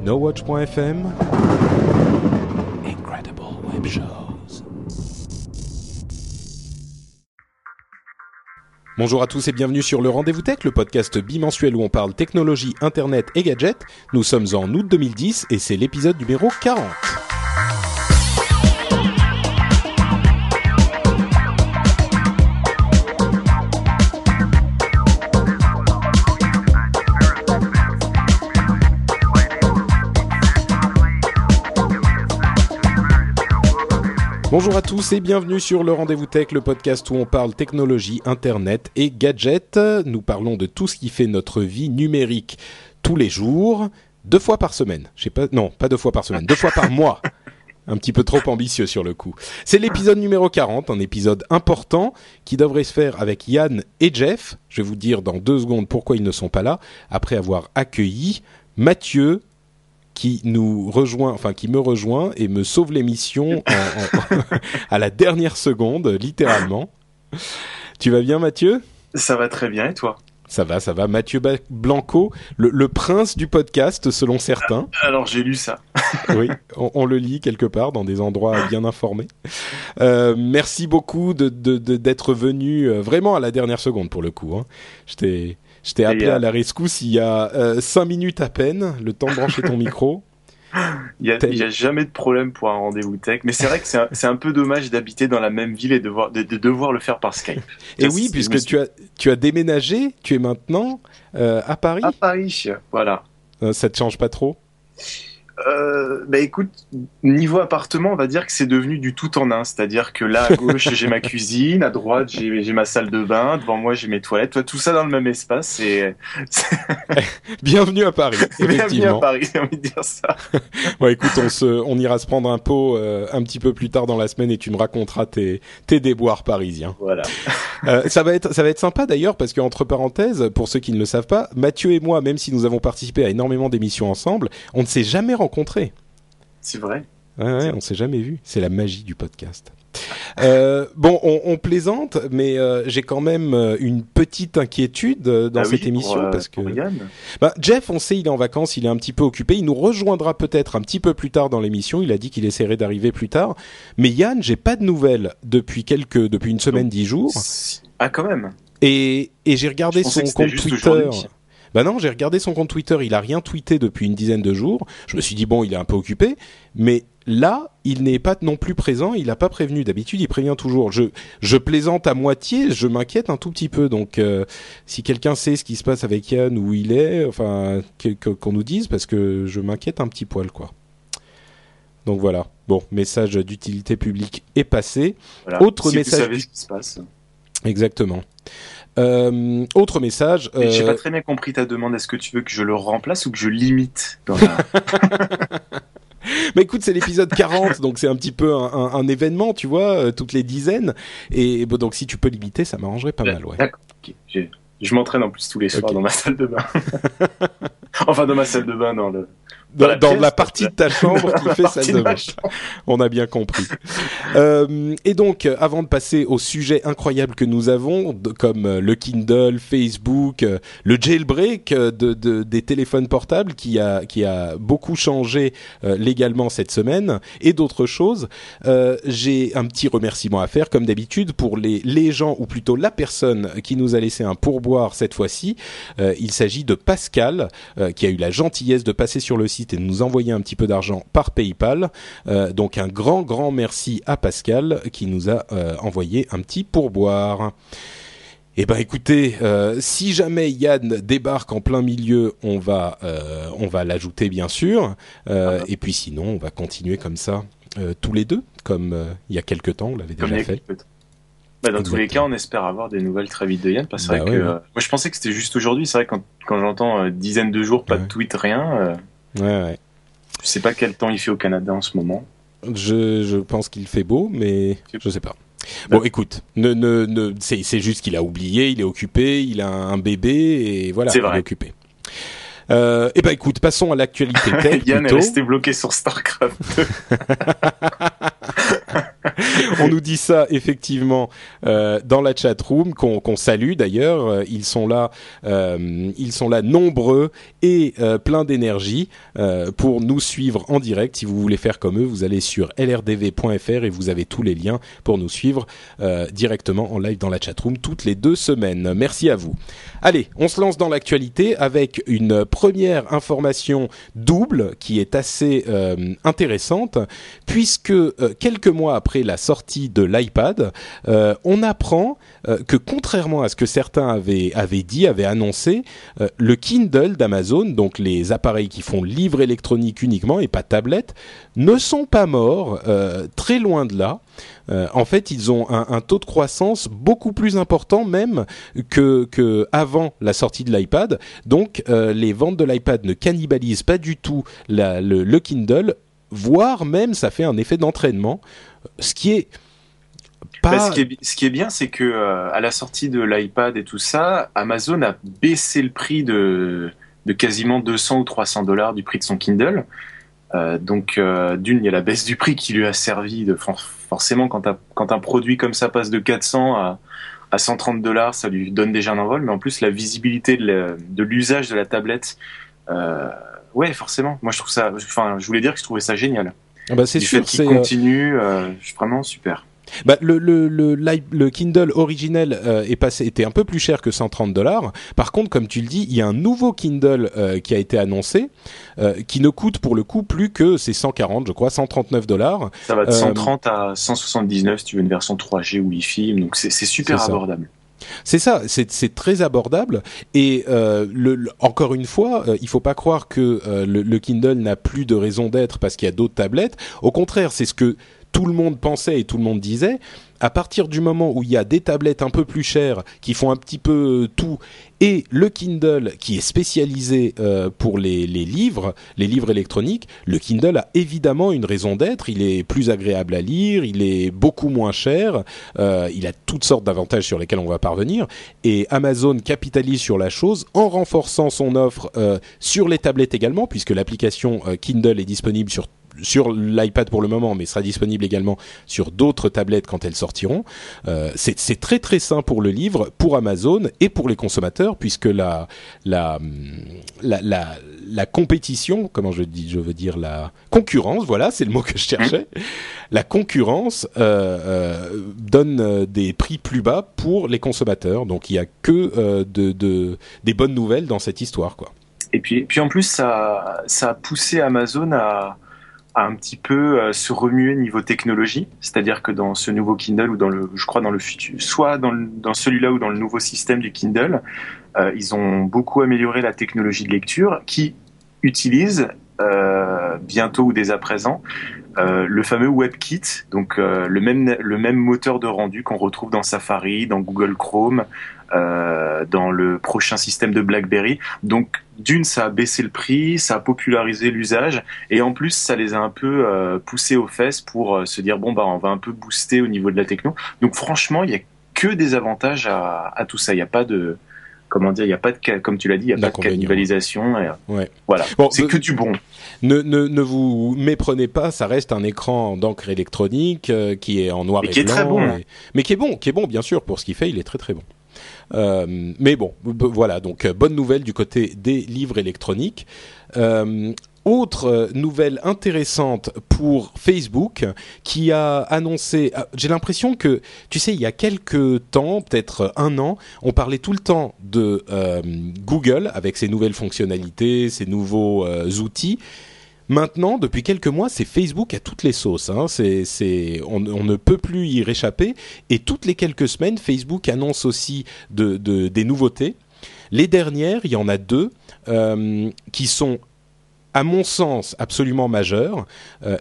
NoWatch.fm Incredible Web Shows. Bonjour à tous et bienvenue sur Le Rendez-vous Tech, le podcast bimensuel où on parle technologie, internet et gadgets. Nous sommes en août 2010 et c'est l'épisode numéro 40. Bonjour à tous et bienvenue sur Le Rendez-vous Tech, le podcast où on parle technologie, internet et gadgets. Nous parlons de tout ce qui fait notre vie numérique tous les jours, deux fois par semaine. Deux fois par mois. Un petit peu trop ambitieux sur le coup. C'est l'épisode numéro 40, un épisode important qui devrait se faire avec Yann et Jeff. Je vais vous dire dans 2 secondes pourquoi ils ne sont pas là, après avoir accueilli Mathieu qui nous rejoint, enfin qui me rejoint et me sauve l'émission à la dernière seconde, littéralement. Tu vas bien, Mathieu ? Ça va très bien, et toi ? Ça va. Mathieu Blanco, le prince du podcast, selon certains. Alors, j'ai lu ça. Oui, on le lit quelque part, dans des endroits bien informés. Merci beaucoup d'être venu vraiment à la dernière seconde, pour le coup. Hein. Je t'ai appelé à la rescousse il y a 5 minutes à peine, le temps de brancher ton micro. Il n'y a jamais de problème pour un rendez-vous tech, mais c'est vrai que c'est un peu dommage d'habiter dans la même ville et de devoir le faire par Skype. Et oui, puisque tu as déménagé, tu es maintenant à Paris. À Paris, voilà. Ça ne te change pas trop ? Écoute, niveau appartement, on va dire que c'est devenu du tout en un. C'est-à-dire que là, à gauche, j'ai ma cuisine, à droite, j'ai ma salle de bain, devant moi, j'ai mes toilettes, tout ça dans le même espace. Et... Bienvenue à Paris, effectivement. Bienvenue à Paris, j'ai envie de dire ça. Bon, écoute, on ira se prendre un pot un petit peu plus tard dans la semaine et tu me raconteras tes déboires parisiens. Voilà. Ça va être sympa d'ailleurs, parce que, entre parenthèses, pour ceux qui ne le savent pas, Mathieu et moi, même si nous avons participé à énormément d'émissions ensemble, on ne s'est jamais rencontré. C'est vrai. Ouais, on s'est jamais vu. C'est la magie du podcast. On plaisante, mais j'ai quand même une petite inquiétude dans cette émission parce que Jeff, on sait, il est en vacances, il est un petit peu occupé. Il nous rejoindra peut-être un petit peu plus tard dans l'émission. Il a dit qu'il essaierait d'arriver plus tard. Mais Yann, j'ai pas de nouvelles depuis une semaine, 10 jours. Ah, quand même. Et j'ai regardé son compte Twitter. J'ai regardé son compte Twitter, il n'a rien tweeté depuis une dizaine de jours. Je me suis dit, bon, il est un peu occupé, mais là, il n'est pas non plus présent, il n'a pas prévenu. D'habitude, il prévient toujours. Je plaisante à moitié, je m'inquiète un tout petit peu. Donc, si quelqu'un sait ce qui se passe avec Yann, où il est, enfin, qu'on nous dise, parce que je m'inquiète un petit poil, quoi. Donc voilà, bon, message d'utilité publique est passé. Voilà. Autre message... vous savez ce qui se passe. Exactement. Autre message. J'ai pas très bien compris ta demande. Est-ce que tu veux que je le remplace ou que je l'imite dans la... Mais écoute, c'est l'épisode 40, donc c'est un petit peu un événement, tu vois, toutes les dizaines. Et bon, donc si tu peux l'imiter, ça m'arrangerait pas mal, ouais. D'accord. Okay. Je m'entraîne en plus tous les soirs dans ma salle de bain. Enfin, dans ma salle de bain, dans la partie de ta chambre qui fait salle de bain. On a bien compris. Et donc, avant de passer au sujet incroyable que nous avons, comme le Kindle, Facebook, le jailbreak des téléphones portables qui a beaucoup changé légalement cette semaine et d'autres choses, j'ai un petit remerciement à faire, comme d'habitude, pour les gens, ou plutôt la personne qui nous a laissé un pourboire cette fois-ci. Il s'agit de Pascal, qui a eu la gentillesse de passer sur le site et de nous envoyer un petit peu d'argent par PayPal. Donc un grand merci à Pascal qui nous a envoyé un petit pourboire. Eh ben écoutez, si jamais Yann débarque en plein milieu, on va l'ajouter bien sûr. Et puis sinon, on va continuer comme ça tous les deux, comme il y a quelques temps, on l'avait déjà fait. Bah, dans tous les cas, on espère avoir des nouvelles très vite de Yann, parce que moi je pensais que c'était juste aujourd'hui. C'est vrai que quand j'entends dizaines de jours, pas de tweet, rien. Je sais pas quel temps il fait au Canada en ce moment. Je pense qu'il fait beau, mais je sais pas. Bon, écoute, c'est juste qu'il a oublié, il est occupé, il a un bébé et voilà, il est occupé. Eh ben écoute, passons à l'actualité tech. Yann est resté bloqué sur StarCraft 2. On nous dit ça effectivement dans la chatroom qu'on salue d'ailleurs. Ils sont là nombreux et pleins d'énergie pour nous suivre en direct. Si vous voulez faire comme eux, vous allez sur lrdv.fr et vous avez tous les liens pour nous suivre directement en live dans la chatroom toutes les 2 semaines. Merci à vous. Allez, on se lance dans l'actualité avec une première information double qui est assez intéressante, puisque quelques mois après la sortie de l'iPad, on apprend que contrairement à ce que certains avaient annoncé, le Kindle d'Amazon, donc les appareils qui font livre électronique uniquement et pas tablette, ne sont pas morts, très loin de là. En fait, ils ont un taux de croissance beaucoup plus important même que avant la sortie de l'iPad. Donc, les ventes de l'iPad ne cannibalisent pas du tout le Kindle, voire même ça fait un effet d'entraînement. Ce qui est bien, c'est que à la sortie de l'iPad et tout ça, Amazon a baissé le prix de quasiment 200 ou 300 $, du prix de son Kindle. Donc, d'une, il y a la baisse du prix qui lui a servi de forcément quand un produit comme ça passe de 400 à 130 $, ça lui donne déjà un envol, mais en plus la visibilité de l'usage de la tablette, forcément. Moi, je trouve ça. Enfin, je voulais dire que je trouvais ça génial. Ah bah c'est du sûr, fait qu'il continue, je suis vraiment super. Bah, le Kindle originel était un peu plus cher que 130 $. Par contre, comme tu le dis, il y a un nouveau Kindle qui a été annoncé, qui ne coûte pour le coup plus que ces 140, je crois, 139 $. Ça va de 130 à 179 si tu veux une version 3G ou Wi-Fi, donc c'est super abordable. C'est ça, c'est très abordable et encore une fois, il faut pas croire que le Kindle n'a plus de raison d'être parce qu'il y a d'autres tablettes. Au contraire, c'est ce que tout le monde pensait et tout le monde disait. À partir du moment où il y a des tablettes un peu plus chères qui font un petit peu tout et le Kindle qui est spécialisé pour les livres électroniques, le Kindle a évidemment une raison d'être. Il est plus agréable à lire, il est beaucoup moins cher, il a toutes sortes d'avantages sur lesquels on va parvenir. Et Amazon capitalise sur la chose en renforçant son offre sur les tablettes également, puisque l'application Kindle est disponible sur l'iPad pour le moment, mais sera disponible également sur d'autres tablettes quand elles sortiront. C'est très très sain pour le livre, pour Amazon et pour les consommateurs, puisque la compétition, la concurrence, voilà, c'est le mot que je cherchais. La concurrence donne des prix plus bas pour les consommateurs, donc il y a que des bonnes nouvelles dans cette histoire, quoi. Et puis en plus ça a poussé Amazon à un petit peu se remuer niveau technologie, c'est-à-dire que dans ce nouveau Kindle ou dans le futur, soit dans celui-là ou dans le nouveau système du Kindle, ils ont beaucoup amélioré la technologie de lecture qui utilise bientôt ou dès à présent le fameux WebKit, donc le même moteur de rendu qu'on retrouve dans Safari, dans Google Chrome, dans le prochain système de BlackBerry. Donc d'une, ça a baissé le prix, ça a popularisé l'usage, et en plus ça les a un peu poussés aux fesses pour se dire bon bah on va un peu booster au niveau de la techno. Donc franchement, il y a que des avantages à tout ça. Il y a pas de comme tu l'as dit, il n'y a pas de cannibalisation. Voilà, bon, c'est que du bon. Ne vous méprenez pas, ça reste un écran d'encre électronique qui est en noir et blanc. Mais qui est très bon. Mais qui est bon, bien sûr, pour ce qu'il fait, il est très très bon. Mais bon, voilà, donc bonne nouvelle du côté des livres électroniques. Autre nouvelle intéressante pour Facebook, qui a annoncé, j'ai l'impression que, tu sais, il y a quelques temps, peut-être un an, on parlait tout le temps de Google avec ses nouvelles fonctionnalités, ses nouveaux outils. Maintenant, depuis quelques mois, c'est Facebook à toutes les sauces, hein. On ne peut plus y réchapper. Et toutes les quelques semaines, Facebook annonce aussi des nouveautés. Les dernières, il y en a 2 qui sont à mon sens, absolument majeures.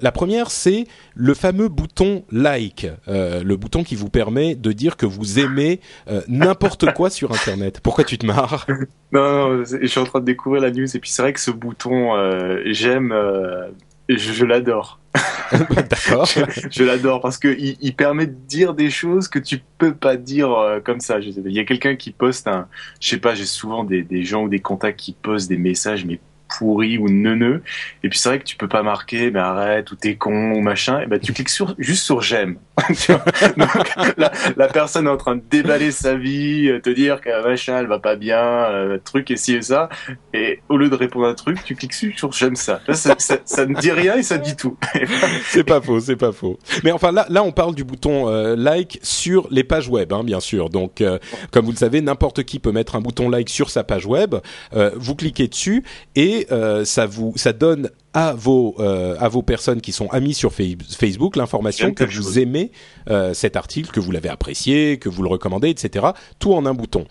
La première, c'est le fameux bouton « like », le bouton qui vous permet de dire que vous aimez n'importe quoi sur Internet. Pourquoi tu te marres ? Non, je suis en train de découvrir la news, et puis c'est vrai que ce bouton « j'aime », je l'adore. D'accord. Je l'adore parce que il permet de dire des choses que tu peux pas dire comme ça. Il y a quelqu'un qui poste un, je sais pas, j'ai souvent des gens ou des contacts qui postent des messages mais pourris ou neuneux. Et puis c'est vrai que tu peux pas marquer, mais arrête ou t'es con ou machin. Et ben tu cliques juste sur j'aime. Donc la personne est en train de déballer sa vie, te dire que machin elle va pas bien, truc et ci et ça. Et au lieu de répondre à un truc, tu cliques sur j'aime ça. Là, ça ne dit rien et ça dit tout. C'est pas faux. Mais enfin là on parle du bouton like sur les pages web, hein, bien sûr. Donc comme vous le savez, n'importe qui peut mettre un bouton like sur sa page web. Vous cliquez dessus et ça donne à vos personnes qui sont amies sur Facebook l'information que vous aimez cet article, que vous l'avez apprécié, que vous le recommandez, etc. Tout en un bouton.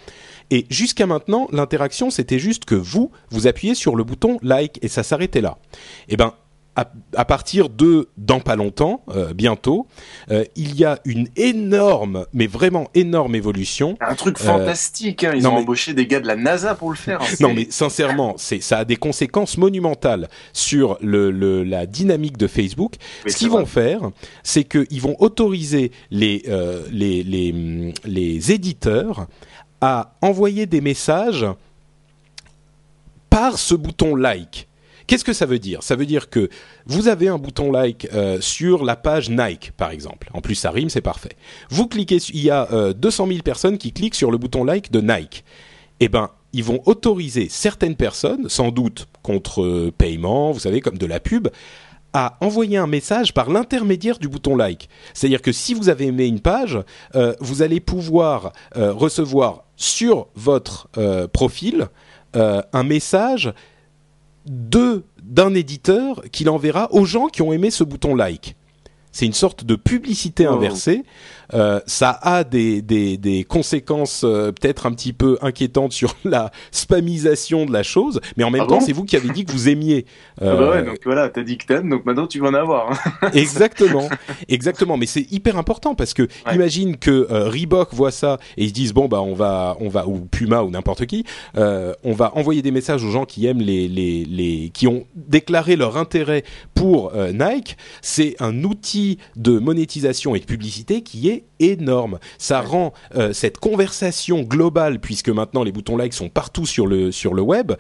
Et jusqu'à maintenant, l'interaction, c'était juste que vous appuyez sur le bouton « like » et ça s'arrêtait là. Eh bien, à partir de dans pas longtemps, bientôt, il y a une énorme, mais vraiment énorme évolution. Un truc fantastique, hein, ils ont embauché des gars de la NASA pour le faire. Hein, non mais sincèrement, ça a des conséquences monumentales sur la dynamique de Facebook. Mais ce qu'ils vont faire, c'est qu'ils vont autoriser les éditeurs à envoyer des messages par ce bouton « like ». Qu'est-ce que ça veut dire ? Ça veut dire que vous avez un bouton like sur la page Nike, par exemple. En plus, ça rime, c'est parfait. Vous cliquez, il y a 200 000 personnes qui cliquent sur le bouton like de Nike. Eh ben, ils vont autoriser certaines personnes, sans doute contre paiement, vous savez, comme de la pub, à envoyer un message par l'intermédiaire du bouton like. C'est-à-dire que si vous avez aimé une page, vous allez pouvoir recevoir sur votre profil un message d'un éditeur qui l'enverra aux gens qui ont aimé ce bouton like. C'est une sorte de publicité inversée. Ça a des conséquences peut-être un petit peu inquiétantes sur la spamisation de la chose, mais en même temps, c'est vous qui avez dit que vous aimiez. Bah ouais, donc voilà, t'as dit que t'aimes, donc maintenant tu vas en avoir. Hein. Exactement. Mais c'est hyper important parce que imagine que Reebok voit ça et ils se disent bon bah on va ou Puma ou n'importe qui, on va envoyer des messages aux gens qui aiment les qui ont déclaré leur intérêt pour Nike. C'est un outil de monétisation et de publicité qui est énorme. Ça rend cette conversation globale, puisque maintenant les boutons like sont partout sur le web,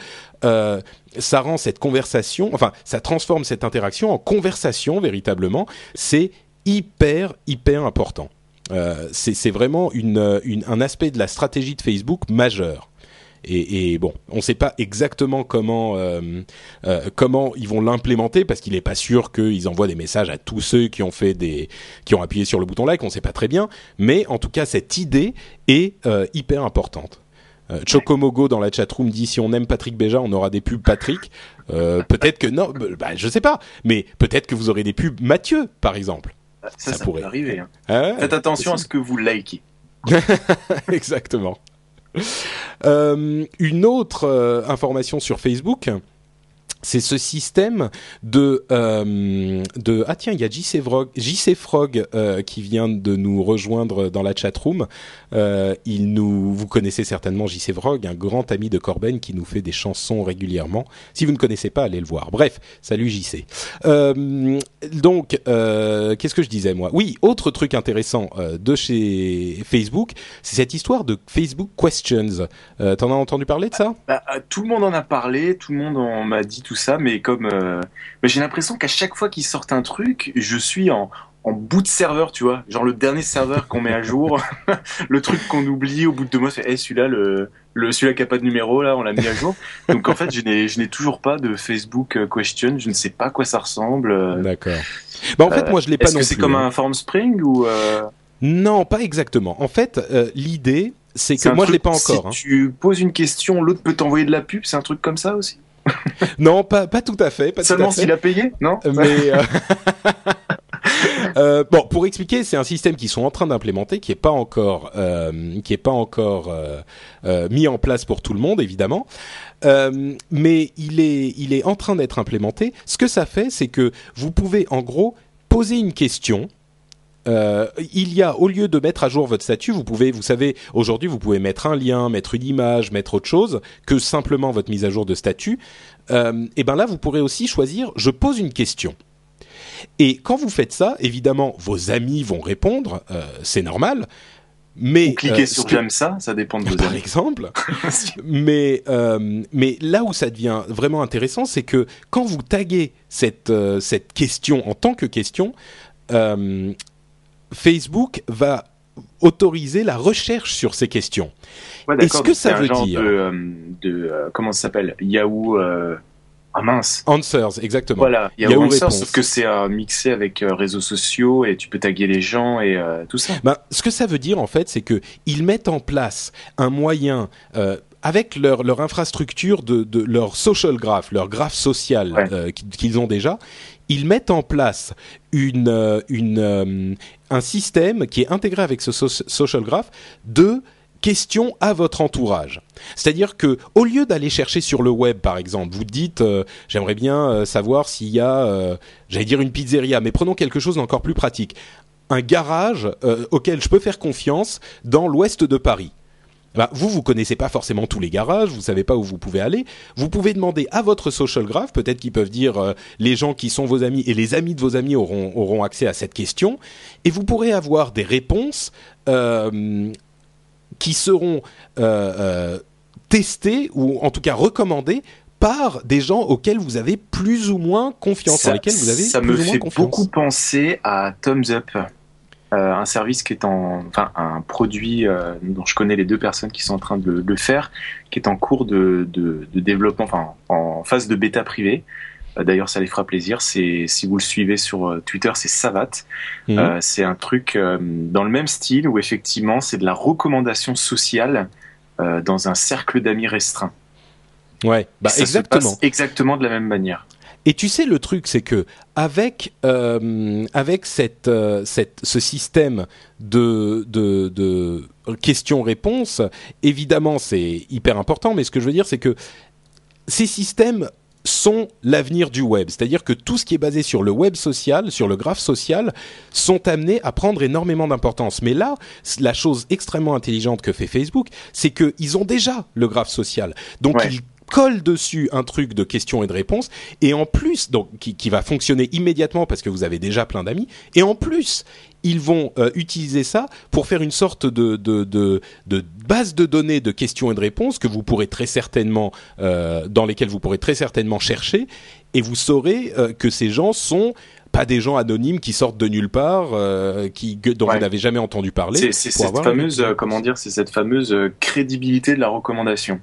ça rend cette conversation, enfin ça transforme cette interaction en conversation véritablement. C'est hyper, hyper important. C'est vraiment un aspect de la stratégie de Facebook majeur. Et bon, on ne sait pas exactement comment ils vont l'implémenter parce qu'il n'est pas sûr qu'ils envoient des messages à tous ceux qui ont appuyé sur le bouton like. On ne sait pas très bien, mais en tout cas cette idée est hyper importante. Chocomogo dans la chatroom dit si on aime Patrick Béja, on aura des pubs Patrick. Peut-être que non, je ne sais pas, mais peut-être que vous aurez des pubs Mathieu par exemple. Ça pourrait arriver. Hein. Faites attention à ce que vous likez. Exactement. Une autre information sur Facebook, c'est ce système de ah tiens, il y a JC Frog qui vient de nous rejoindre dans la chatroom. Vous connaissez certainement JC Frog, un grand ami de Corben qui nous fait des chansons régulièrement. Si vous ne connaissez pas, allez le voir. Bref, salut JC. Donc, qu'est-ce que je disais moi ? Oui, autre truc intéressant de chez Facebook, c'est cette histoire de Facebook Questions. T'en as entendu parler de ça ? Tout le monde en a parlé, tout le monde en m'a dit tout ça, mais comme j'ai l'impression qu'à chaque fois qu'ils sortent un truc, je suis en bout de serveur, tu vois, genre le dernier serveur qu'on met à jour, le truc qu'on oublie au bout de 2 mois, c'est celui-là, celui-là qui n'a pas de numéro, là, on l'a mis à jour. Donc en fait, je n'ai toujours pas de Facebook Question, je ne sais pas à quoi ça ressemble. D'accord. En fait, moi, je ne l'ai pas non plus. Est-ce que c'est comme un Form Spring ou Non, pas exactement. En fait, l'idée, c'est que moi, je ne l'ai pas encore. Si tu poses une question, l'autre peut t'envoyer de la pub, c'est un truc comme ça aussi ? Non, pas tout à fait. Seulement s'il a payé, non ? Mais pour expliquer, c'est un système qu'ils sont en train d'implémenter, qui est pas encore mis en place pour tout le monde, évidemment. mais il est en train d'être implémenté. Ce que ça fait, c'est que vous pouvez en gros poser une question. Il y a, au lieu de mettre à jour votre statut, vous savez, aujourd'hui, vous pouvez mettre un lien, mettre une image, mettre autre chose que simplement votre mise à jour de statut. Et ben là, vous pourrez aussi choisir « Je pose une question ». Et quand vous faites ça, évidemment, vos amis vont répondre, c'est normal. Mais, cliquez sur « J'aime ça », ça dépend de vos amis. Par exemple. mais là où ça devient vraiment intéressant, c'est que quand vous taguez cette question en tant que question, Facebook va autoriser la recherche sur ces questions. Ouais, est-ce que ça veut dire comment ça s'appelle ? Yahoo Answers, exactement. Voilà, Yahoo Answers, sauf que c'est mixé avec réseaux sociaux et tu peux taguer les gens et tout ça. Ben, ce que ça veut dire en fait, c'est que ils mettent en place un moyen avec leur infrastructure de leur social graph, leur graphe social qu'ils ont déjà. Ils mettent en place un système qui est intégré avec ce social graph de questions à votre entourage. C'est-à-dire que au lieu d'aller chercher sur le web, par exemple, vous dites j'aimerais bien savoir s'il y a, j'allais dire une pizzeria, mais prenons quelque chose d'encore plus pratique, un garage auquel je peux faire confiance dans l'ouest de Paris. Bah, vous connaissez pas forcément tous les garages, vous savez pas où vous pouvez aller. Vous pouvez demander à votre social graph, peut-être qu'ils peuvent dire les gens qui sont vos amis et les amis de vos amis auront accès à cette question, et vous pourrez avoir des réponses qui seront testées ou en tout cas recommandées par des gens auxquels vous avez plus ou moins confiance. Ça me fait beaucoup penser à Thumbs Up. Un service qui est un produit dont je connais les deux personnes qui sont en train de le faire, qui est en cours de développement, enfin en phase de bêta privée. D'ailleurs, ça les fera plaisir. C'est, si vous le suivez sur Twitter, c'est Savat. Mmh. C'est un truc dans le même style où effectivement c'est de la recommandation sociale dans un cercle d'amis restreint. Ouais, bah exactement de la même manière. Et tu sais, le truc, c'est que avec ce système de questions-réponses, évidemment, c'est hyper important. Mais ce que je veux dire, c'est que ces systèmes sont l'avenir du web. C'est-à-dire que tout ce qui est basé sur le web social, sur le graphe social, sont amenés à prendre énormément d'importance. Mais là, la chose extrêmement intelligente que fait Facebook, c'est qu'ils ont déjà le graphe social. Donc, ouais. Ils colle dessus un truc de questions et de réponses, et en plus, donc qui va fonctionner immédiatement parce que vous avez déjà plein d'amis, et en plus, ils vont utiliser ça pour faire une sorte de base de données de questions et de réponses que vous pourrez très certainement, dans lesquelles vous pourrez très certainement chercher, et vous saurez que ces gens sont pas des gens anonymes qui sortent de nulle part, dont vous n'avez jamais entendu parler. C'est cette fameuse crédibilité de la recommandation.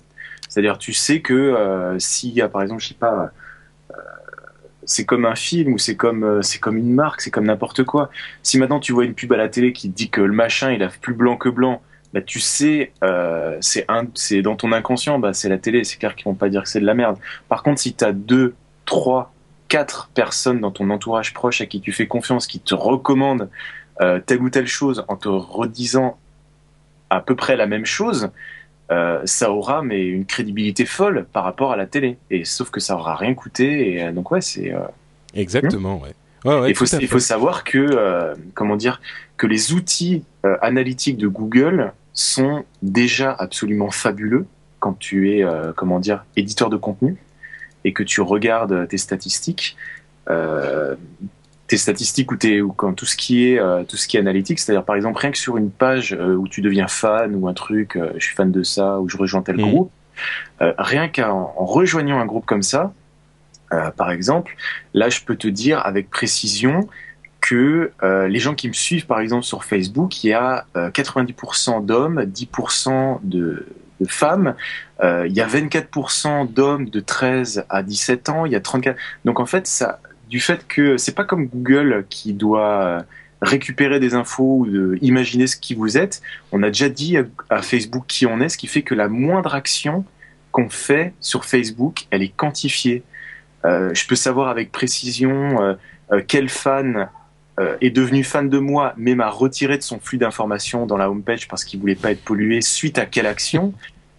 C'est-à-dire, tu sais que s'il y a, par exemple, je sais pas, c'est comme un film ou c'est comme une marque, c'est comme n'importe quoi. Si maintenant tu vois une pub à la télé qui te dit que le machin il a plus blanc que blanc, bah tu sais, c'est dans ton inconscient, bah c'est la télé, c'est clair qu'ils vont pas dire que c'est de la merde. Par contre, si t'as 2, 3, 4 personnes dans ton entourage proche à qui tu fais confiance, qui te recommandent telle ou telle chose en te redisant à peu près la même chose. Ça aura mais une crédibilité folle par rapport à la télé, et sauf que ça aura rien coûté, et donc ouais, c'est exactement ouais, il faut savoir que que les outils analytiques de Google sont déjà absolument fabuleux quand tu es éditeur de contenu et que tu regardes tes statistiques ou quand tout ce qui est analytique, c'est-à-dire par exemple rien que sur une page où tu deviens fan ou un truc, je suis fan de ça ou je rejoins tel groupe, rien qu'en rejoignant un groupe comme ça, par exemple, là je peux te dire avec précision que les gens qui me suivent par exemple sur Facebook, il y a 90% d'hommes, 10% de femmes, il y a 24% d'hommes de 13 à 17 ans, il y a 34. Donc en fait ça. Du fait que c'est pas comme Google qui doit récupérer des infos ou imaginer ce qui vous êtes. On a déjà dit à Facebook qui on est, ce qui fait que la moindre action qu'on fait sur Facebook, elle est quantifiée. Je peux savoir avec précision quel fan est devenu fan de moi, mais m'a retiré de son flux d'informations dans la homepage parce qu'il voulait pas être pollué suite à quelle action.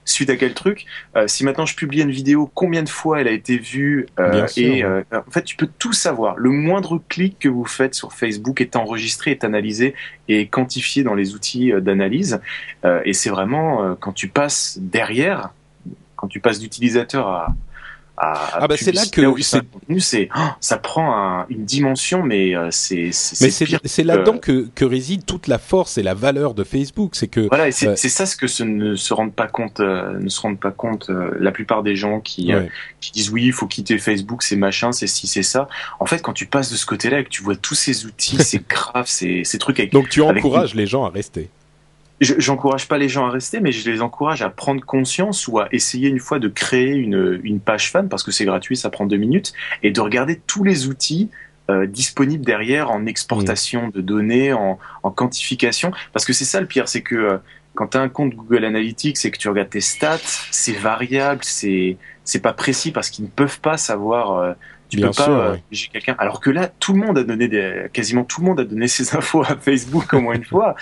suite à quel truc, si maintenant je publie une vidéo, combien de fois elle a été vue, en fait tu peux tout savoir. Le moindre clic que vous faites sur Facebook est enregistré, est analysé et quantifié dans les outils d'analyse, et c'est vraiment quand tu passes derrière, quand tu passes d'utilisateur à c'est là que c'est ça prend une dimension, mais c'est là-dedans que réside toute la force et la valeur de Facebook. C'est que voilà, et c'est ça ce que ne se rendent pas compte la plupart des gens qui disent oui, il faut quitter Facebook, c'est machin, c'est ci, c'est ça. En fait, quand tu passes de ce côté-là et que tu vois tous ces outils, c'est grave, ces trucs avec. Donc tu encourages les gens à rester. J'encourage pas les gens à rester, mais je les encourage à prendre conscience ou à essayer une fois de créer une page fan, parce que c'est gratuit, ça prend 2 minutes, et de regarder tous les outils disponibles derrière en exportation de données, en quantification, parce que c'est ça le pire, c'est que quand tu as un compte Google Analytics et que tu regardes tes stats, c'est variable, c'est pas précis parce qu'ils ne peuvent pas savoir... Tu peux pas juger quelqu'un. Alors que là, tout le monde a donné quasiment tout le monde a donné ses infos à Facebook au moins une fois.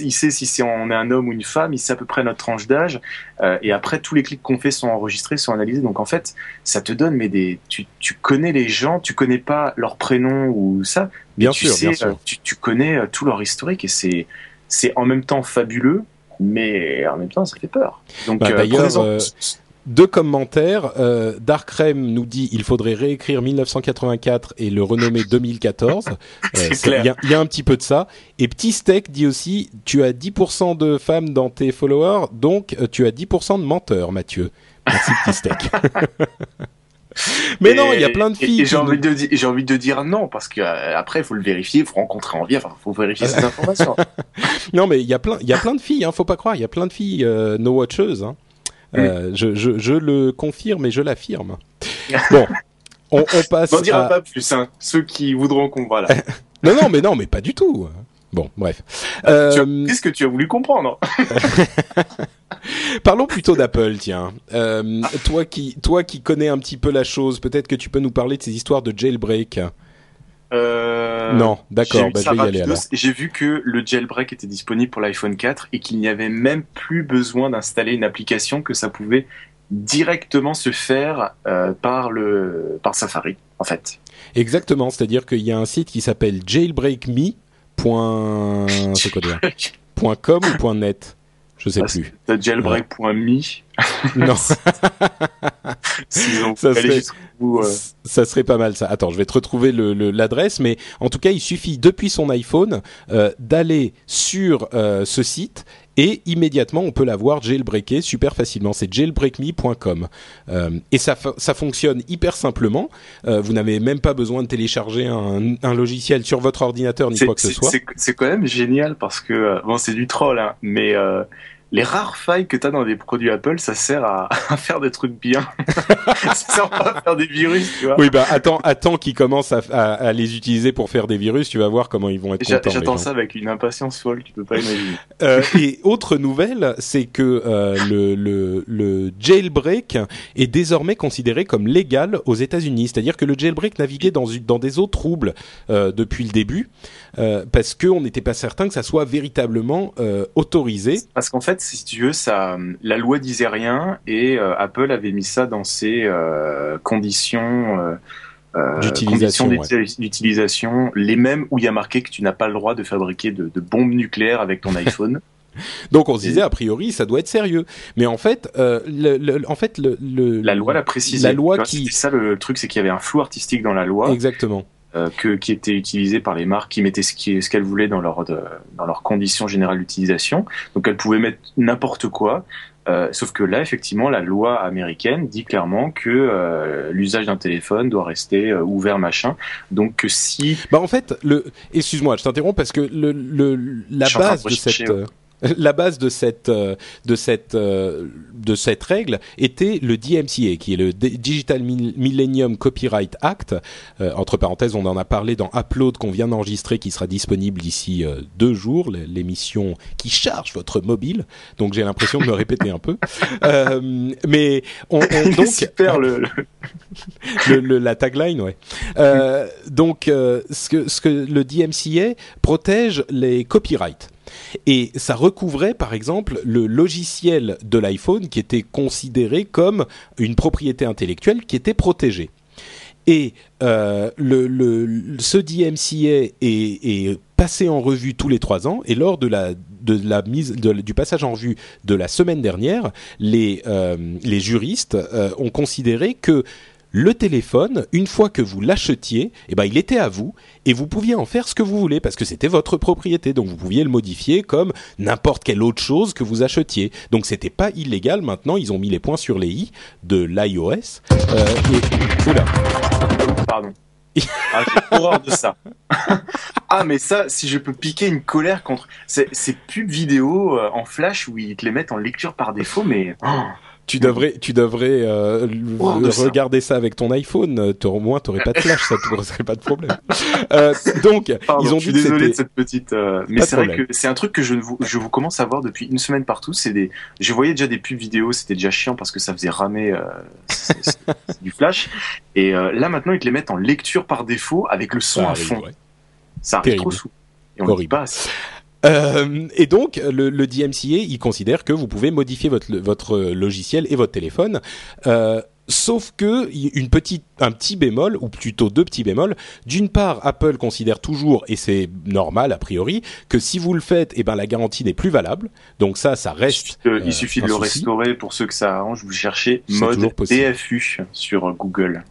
Il sait si on est un homme ou une femme, il sait à peu près notre tranche d'âge. Et après, tous les clics qu'on fait sont enregistrés, sont analysés. Donc en fait, ça te donne, tu connais les gens, tu connais pas leur prénom ou ça. Bien sûr. Tu connais tout leur historique et c'est en même temps fabuleux, mais en même temps, ça fait peur. Donc d'ailleurs. 2 commentaires. Darkrem nous dit il faudrait réécrire 1984 et le renommer 2014. Il y a un petit peu de ça. Et Petit Steak dit aussi tu as 10% de femmes dans tes followers, donc tu as 10% de menteurs, Mathieu. Merci Petit Steak. Mais non, il y a plein de filles. Et j'ai envie de dire non, parce qu'après, il faut le vérifier, il faut rencontrer en vie, il faut vérifier ces informations. Non, mais il y a plein de filles, faut pas croire, il y a plein de filles no watcheuses. Je le confirme et je l'affirme. Bon, on passe. On dira pas plus, hein. Ceux qui voudront qu'on voit là. non, mais pas du tout. Bon, bref. Qu'est-ce que tu as voulu comprendre? Parlons plutôt d'Apple, tiens. Toi qui connais un petit peu la chose, peut-être que tu peux nous parler de ces histoires de jailbreak. Non, d'accord, je vais y aller alors. J'ai vu que le jailbreak était disponible pour l'iPhone 4 et qu'il n'y avait même plus besoin d'installer une application, que ça pouvait directement se faire par Safari, en fait. Exactement, c'est-à-dire qu'il y a un site qui s'appelle jailbreakme.com ou .net. Je sais plus. T'as jailbreak.me. Non. Sinon, ça serait pas mal ça. Attends, je vais te retrouver l'adresse, mais en tout cas, il suffit depuis son iPhone d'aller sur ce site et immédiatement on peut l'avoir jailbreaké super facilement. C'est jailbreakme.com et ça fonctionne hyper simplement. Vous n'avez même pas besoin de télécharger un logiciel sur votre ordinateur ni quoi que ce soit. C'est quand même génial parce que bon, c'est du troll, hein, mais les rares failles que t'as dans des produits Apple, ça sert à faire des trucs bien. Ça sert pas à faire des virus, tu vois. Oui, bah, attends qu'ils commencent à les utiliser pour faire des virus, tu vas voir comment ils vont être contents. J'attends ça avec une impatience folle, tu peux pas imaginer. Et autre nouvelle, c'est que, le jailbreak est désormais considéré comme légal aux États-Unis. C'est-à-dire que le jailbreak naviguait dans des eaux troubles, depuis le début, parce qu'on n'était pas certain que ça soit véritablement, autorisé. Parce qu'en fait, si tu veux, la loi disait rien et Apple avait mis ça dans ses conditions d'utilisation, les mêmes où il y a marqué que tu n'as pas le droit de fabriquer de bombes nucléaires avec ton iPhone. Donc on se disait a priori ça doit être sérieux, mais en fait, la loi l'a précisé. La loi c'était ça le truc, c'est qu'il y avait un flou artistique dans la loi. Exactement. Qui était utilisée par les marques qui mettaient ce qu'elles voulaient dans leurs conditions générales d'utilisation. Donc elles pouvaient mettre n'importe quoi, sauf que là effectivement la loi américaine dit clairement que l'usage d'un téléphone doit rester ouvert machin. Donc que si excuse-moi, je t'interromps parce que la base de cette règle était le DMCA, qui est le Digital Millennium Copyright Act. Entre parenthèses, on en a parlé dans Upload qu'on vient d'enregistrer, qui sera disponible d'ici 2 jours, l'émission qui charge votre mobile. Donc j'ai l'impression de me répéter un peu. Mais on donc super la tagline, ouais. Donc ce que le DMCA protège les copyrights. Et ça recouvrait, par exemple, le logiciel de l'iPhone qui était considéré comme une propriété intellectuelle qui était protégée. Et ce DMCA est passé en revue tous les 3 ans, et lors du passage en revue de la semaine dernière, les juristes ont considéré que le téléphone, une fois que vous l'achetiez, eh ben, il était à vous et vous pouviez en faire ce que vous voulez parce que c'était votre propriété. Donc, vous pouviez le modifier comme n'importe quelle autre chose que vous achetiez. Donc, c'était pas illégal. Maintenant, ils ont mis les points sur les i de l'iOS. Oula. Pardon. Ah, j'ai horreur de ça. Ah, mais ça, si je peux piquer une colère contre ces pubs vidéo en flash où ils te les mettent en lecture par défaut, mais... Oh. Tu devrais regarder ça avec ton iPhone. Au moins, t'aurais pas de flash, ça te poserait pas de problème. Donc, pardon, ils ont dit que c'était... désolé de cette petite. Mais c'est vrai que c'est un truc que je vous commence à voir depuis une semaine partout. Je voyais déjà des pubs vidéo, c'était déjà chiant parce que ça faisait ramer c'est du flash. Et là maintenant, ils te les mettent en lecture par défaut avec le son à fond. Ouais. Ça arrive trop souvent. Et on y passe. Et donc le DMCA, il considère que vous pouvez modifier votre logiciel et votre téléphone, sauf que un petit bémol, ou plutôt 2 petits bémols. D'une part, Apple considère toujours, et c'est normal a priori, que si vous le faites, eh ben la garantie n'est plus valable. Donc ça reste. Il suffit de le restaurer pour ceux que ça arrange. Vous cherchez mode DFU sur Google.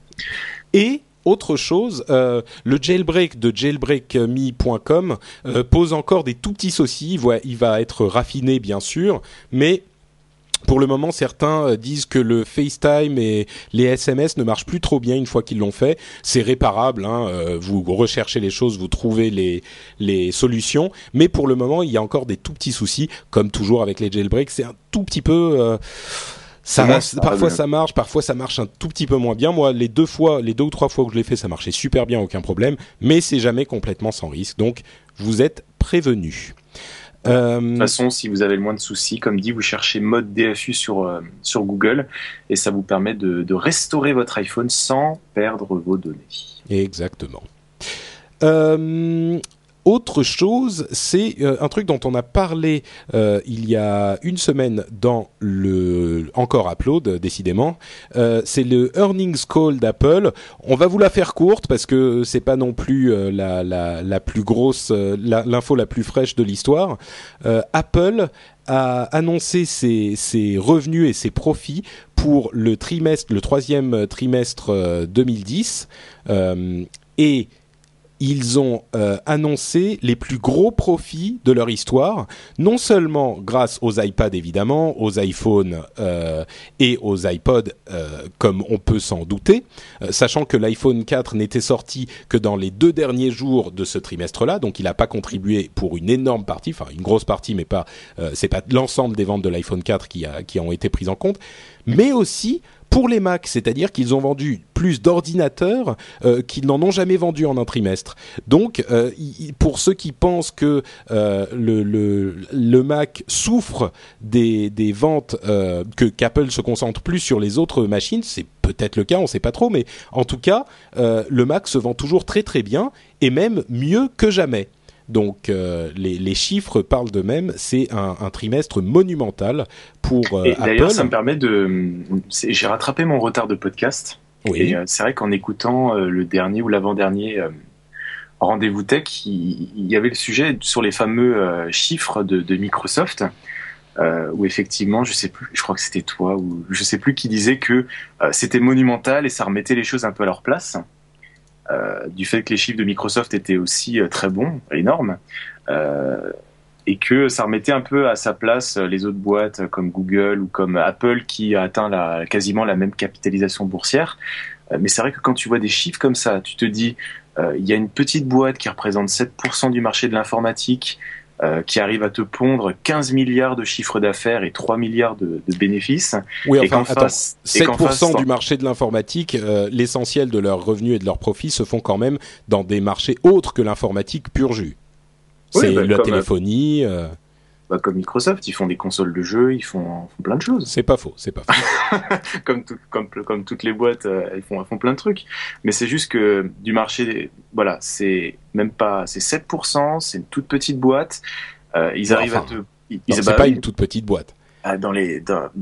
Et autre chose, le jailbreak de jailbreakme.com pose encore des tout petits soucis. Il va être raffiné, bien sûr, mais pour le moment, certains disent que le FaceTime et les SMS ne marchent plus trop bien une fois qu'ils l'ont fait. C'est réparable, hein, vous recherchez les choses, vous trouvez les solutions, mais pour le moment, il y a encore des tout petits soucis, comme toujours avec les jailbreaks. C'est un tout petit peu... parfois ça marche un tout petit peu moins bien. Moi, les 2 ou 3 fois que je l'ai fait, ça marchait super bien, aucun problème. Mais c'est jamais complètement sans risque. Donc, vous êtes prévenus. De toute façon, si vous avez le moins de soucis, comme dit, vous cherchez mode DFU sur Google et ça vous permet de restaurer votre iPhone sans perdre vos données. Exactement. Autre chose, c'est un truc dont on a parlé il y a une semaine dans encore Upload, décidément. C'est le earnings call d'Apple. On va vous la faire courte parce que c'est pas non plus la plus grosse, l'info la plus fraîche de l'histoire. Apple a annoncé ses revenus et ses profits pour le 3e trimestre 2010 et ils ont annoncé les plus gros profits de leur histoire, non seulement grâce aux iPads évidemment, aux iPhones et aux iPods comme on peut s'en douter, sachant que l'iPhone 4 n'était sorti que dans les 2 derniers jours de ce trimestre-là, donc il n'a pas contribué pour une énorme partie, enfin une grosse partie, mais pas c'est pas l'ensemble des ventes de l'iPhone 4 qui ont été prises en compte, mais aussi pour les Macs, c'est-à-dire qu'ils ont vendu plus d'ordinateurs qu'ils n'en ont jamais vendu en un trimestre. Donc, pour ceux qui pensent que le Mac souffre des ventes, qu'Apple se concentre plus sur les autres machines, c'est peut-être le cas, on ne sait pas trop, mais en tout cas, le Mac se vend toujours très très bien, et même mieux que jamais. Donc les chiffres parlent d'eux-mêmes, c'est un trimestre monumental pour Apple. D'ailleurs, ça me permet j'ai rattrapé mon retard de podcast. Oui. Et c'est vrai qu'en écoutant le dernier ou l'avant-dernier Rendez-vous Tech, il y avait le sujet sur les fameux chiffres de Microsoft, où effectivement, je sais plus, je crois que c'était toi ou je sais plus qui disait que c'était monumental et ça remettait les choses un peu à leur place. Du fait que les chiffres de Microsoft étaient aussi très bons, énormes, et que ça remettait un peu à sa place les autres boîtes comme Google ou comme Apple qui a atteint quasiment la même capitalisation boursière. Mais c'est vrai que quand tu vois des chiffres comme ça, tu te dis, il y a une petite boîte qui représente 7% du marché de l'informatique qui arrive à te pondre 15 milliards de chiffre d'affaires et 3 milliards de bénéfices. Oui, enfin, du marché de l'informatique, l'essentiel de leurs revenus et de leurs profits se font quand même dans des marchés autres que l'informatique pur jus. Oui, c'est la téléphonie... comme Microsoft, ils font des consoles de jeux, ils font plein de choses. C'est pas faux. comme toutes les boîtes, elles font plein de trucs. Mais c'est juste que du marché, voilà, c'est même pas, c'est 7%, c'est une toute petite boîte. Ils arrivent c'est pas une toute petite boîte.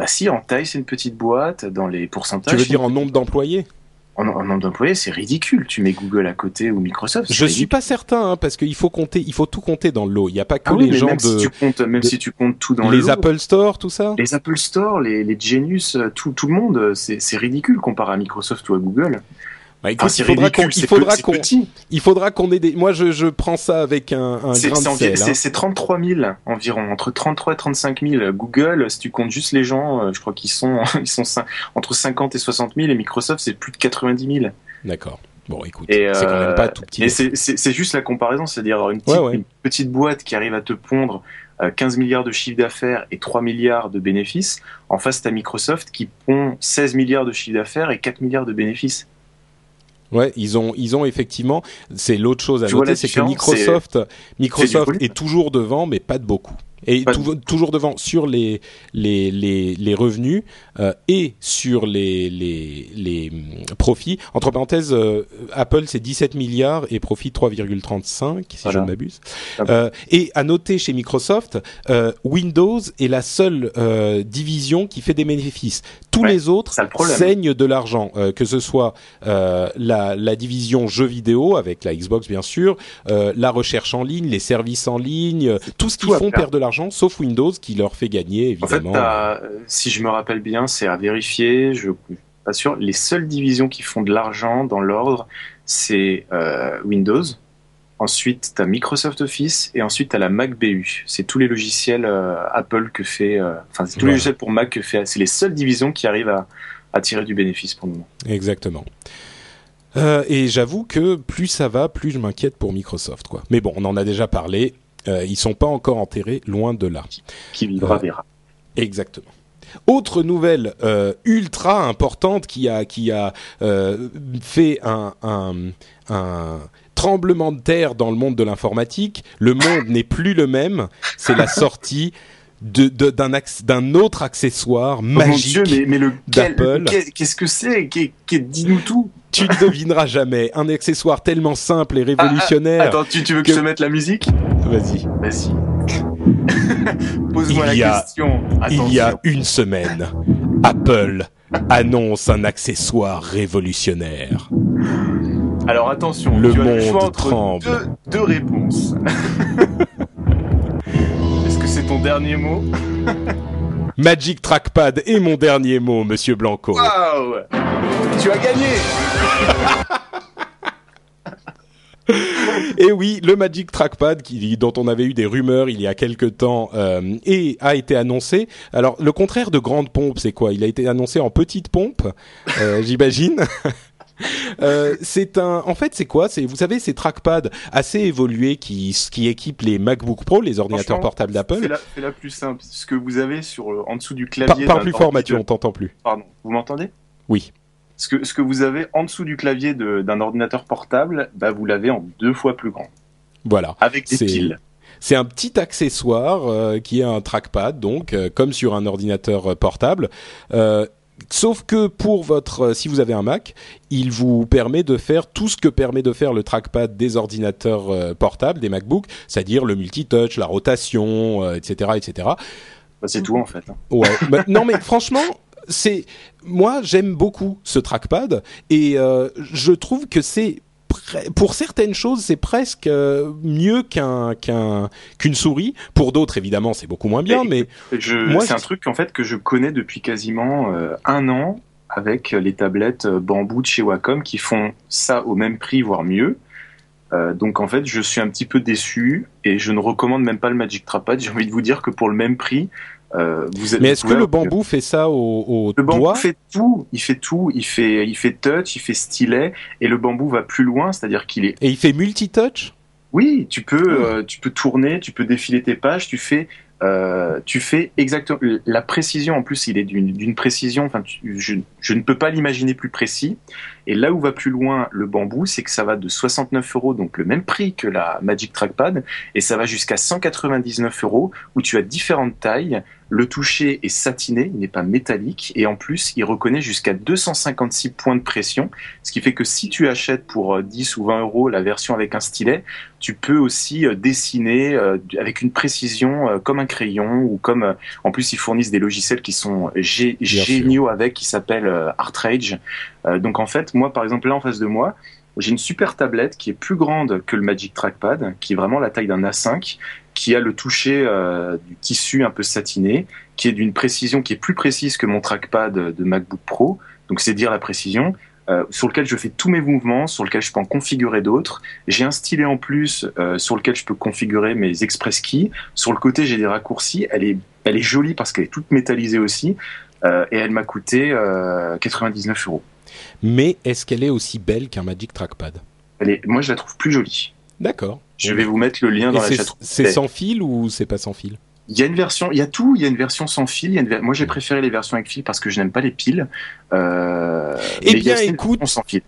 Si, en taille, c'est une petite boîte, dans les pourcentages. Tu veux dire en nombre d'employés? En nombre d'employés, c'est ridicule. Tu mets Google à côté ou Microsoft. Je suis pas certain, hein, parce qu'il faut compter, il faut tout compter dans le lot. Il n'y a pas que les gens si tu comptes tout dans le lot. Les Apple Store, tout ça. Les Apple Store, les Genius, tout le monde, c'est ridicule comparé à Microsoft ou à Google. Bah, écoute, il faudra qu'on ait des. Moi, je prends ça avec un grain de sel. C'est 33 000 environ, entre 33 et 35 000. Google, si tu comptes juste les gens, je crois qu'ils sont, entre 50 et 60 000, et Microsoft, c'est plus de 90 000. D'accord. Bon, écoute, c'est quand même pas tout petit. Et c'est juste la comparaison, c'est-à-dire une petite boîte qui arrive à te pondre 15 milliards de chiffre d'affaires et 3 milliards de bénéfices. En face, t'as Microsoft qui pond 16 milliards de chiffre d'affaires et 4 milliards de bénéfices. Ouais, ils ont effectivement, c'est l'autre chose à noter, c'est que Microsoft est toujours devant, mais pas de beaucoup. Et toujours devant sur les revenus et sur les profits. Entre parenthèses, Apple, c'est 17 milliards et profit 3,35, je ne m'abuse. Et à noter chez Microsoft, Windows est la seule division qui fait des bénéfices. Tous les autres saignent de l'argent, que ce soit la division jeux vidéo, avec la Xbox bien sûr, la recherche en ligne, les services en ligne, tout ce qu'ils font perd de l'argent. Sauf Windows qui leur fait gagner, évidemment. En fait, si je me rappelle bien, c'est à vérifier, je suis pas sûr, les seules divisions qui font de l'argent dans l'ordre, c'est Windows, ensuite tu as Microsoft Office, et ensuite tu as la Mac BU. C'est tous les logiciels Apple que fait... Enfin, c'est tous les logiciels pour Mac que fait... C'est les seules divisions qui arrivent à tirer du bénéfice pour le moment. Exactement. Et j'avoue que plus ça va, plus je m'inquiète pour Microsoft, quoi. Mais bon, on en a déjà parlé. Ils sont pas encore enterrés, loin de là. Qui vivra verra. Exactement. Autre nouvelle ultra importante qui a fait un tremblement de terre dans le monde de l'informatique. Le monde n'est plus le même. C'est la sortie d'un autre accessoire magique d'Apple. Qu'est-ce que c'est ? Dis-nous tout. Tu ne devineras jamais. Un accessoire tellement simple et révolutionnaire. Attends, tu veux que je te mette la musique ? Vas-y. Pose-moi la question. Attention. Il y a une semaine, Apple annonce un accessoire révolutionnaire. Alors attention, le monde choix entre tremble. Deux réponses. Est-ce que c'est ton dernier mot ? Magic Trackpad est mon dernier mot, monsieur Blanco. Waouh ! Tu as gagné. Et oui, le Magic Trackpad dont on avait eu des rumeurs il y a quelques temps et a été annoncé. Alors, le contraire de grande pompe, c'est quoi ? Il a été annoncé en petite pompe, j'imagine. Vous savez, ces trackpads assez évolués qui équipent les MacBook Pro, les ordinateurs portables d'Apple. C'est la plus simple. Ce que vous avez en dessous du clavier. Parle plus fort, Mathieu, on t'entend plus. Pardon, vous m'entendez ? Oui. Ce que vous avez en dessous du clavier d'un ordinateur portable, bah vous l'avez en 2 fois plus grand. Voilà. Avec des piles. C'est un petit accessoire qui est un trackpad, donc comme sur un ordinateur portable. Sauf que si vous avez un Mac, il vous permet de faire tout ce que permet de faire le trackpad des ordinateurs portables, des MacBooks, c'est-à-dire le multitouch, la rotation, etc., etc. Bah, c'est tout en fait. Hein. Ouais. Bah, non mais franchement. Moi, j'aime beaucoup ce trackpad et je trouve que pour certaines choses, c'est presque mieux qu'une souris. Pour d'autres, évidemment, c'est beaucoup moins bien. C'est un truc en fait que je connais depuis quasiment 1 an avec les tablettes bambou de chez Wacom qui font ça au même prix, voire mieux. Donc en fait, je suis un petit peu déçu et je ne recommande même pas le Magic Trackpad. J'ai envie de vous dire que pour le même prix. Mais est-ce que le bambou fait ça au doigt ? Le bambou fait tout, il fait touch, il fait stylet, et le bambou va plus loin, c'est-à-dire qu'il est... Et il fait multi-touch ? Oui, tu peux tourner, tu peux défiler tes pages, tu fais exactement... La précision, en plus, il est d'une précision, enfin, je ne peux pas l'imaginer plus précis, et là où va plus loin le bambou, c'est que ça va de 69 €, donc le même prix que la Magic Trackpad, et ça va jusqu'à 199 € où tu as différentes tailles, Le toucher est satiné, il n'est pas métallique, et en plus, il reconnaît jusqu'à 256 points de pression, ce qui fait que si tu achètes pour 10 ou 20 euros la version avec un stylet, tu peux aussi dessiner avec une précision comme un crayon ou comme... En plus, ils fournissent des logiciels qui sont géniaux avec, qui s'appellent ArtRage. Donc en fait, moi, par exemple, là en face de moi, j'ai une super tablette qui est plus grande que le Magic Trackpad, qui est vraiment la taille d'un A5, qui a le toucher du tissu un peu satiné, qui est d'une précision qui est plus précise que mon trackpad de MacBook Pro, donc c'est dire la précision, sur lequel je fais tous mes mouvements, sur lequel je peux en configurer d'autres. J'ai un stylet en plus sur lequel je peux configurer mes express keys. Sur le côté, j'ai des raccourcis. Elle est jolie parce qu'elle est toute métallisée aussi, et elle m'a coûté 99 euros. Mais est-ce qu'elle est aussi belle qu'un Magic Trackpad ? Moi, je la trouve plus jolie. D'accord. Je vais vous mettre le lien dans la chatroom. C'est sans fil ou c'est pas sans fil ? Il y a une version, il y a tout, il y a une version sans fil. Moi, j'ai préféré les versions avec fil parce que je n'aime pas les piles. Eh bien, écoute, sans fil.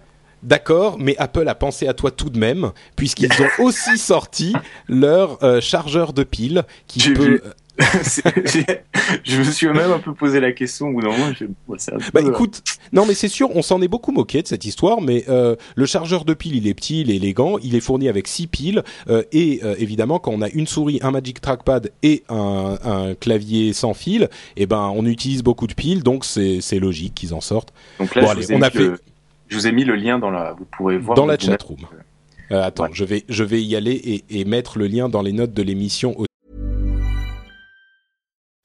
D'accord, mais Apple a pensé à toi tout de même, puisqu'ils ont aussi sorti leur chargeur de piles qui peut. Je me suis même un peu posé la question au bout d'un moment. Écoute, non mais c'est sûr, on s'en est beaucoup moqué de cette histoire, mais le chargeur de piles, il est petit, il est élégant, il est fourni avec 6 piles et évidemment quand on a une souris, un Magic Trackpad et un clavier sans fil, eh ben on utilise beaucoup de piles, donc c'est logique qu'ils en sortent. Donc là, je vous ai mis le lien dans la, vous pourrez voir dans la chatroom. Attends, ouais. je vais y aller et mettre le lien dans les notes de l'émission.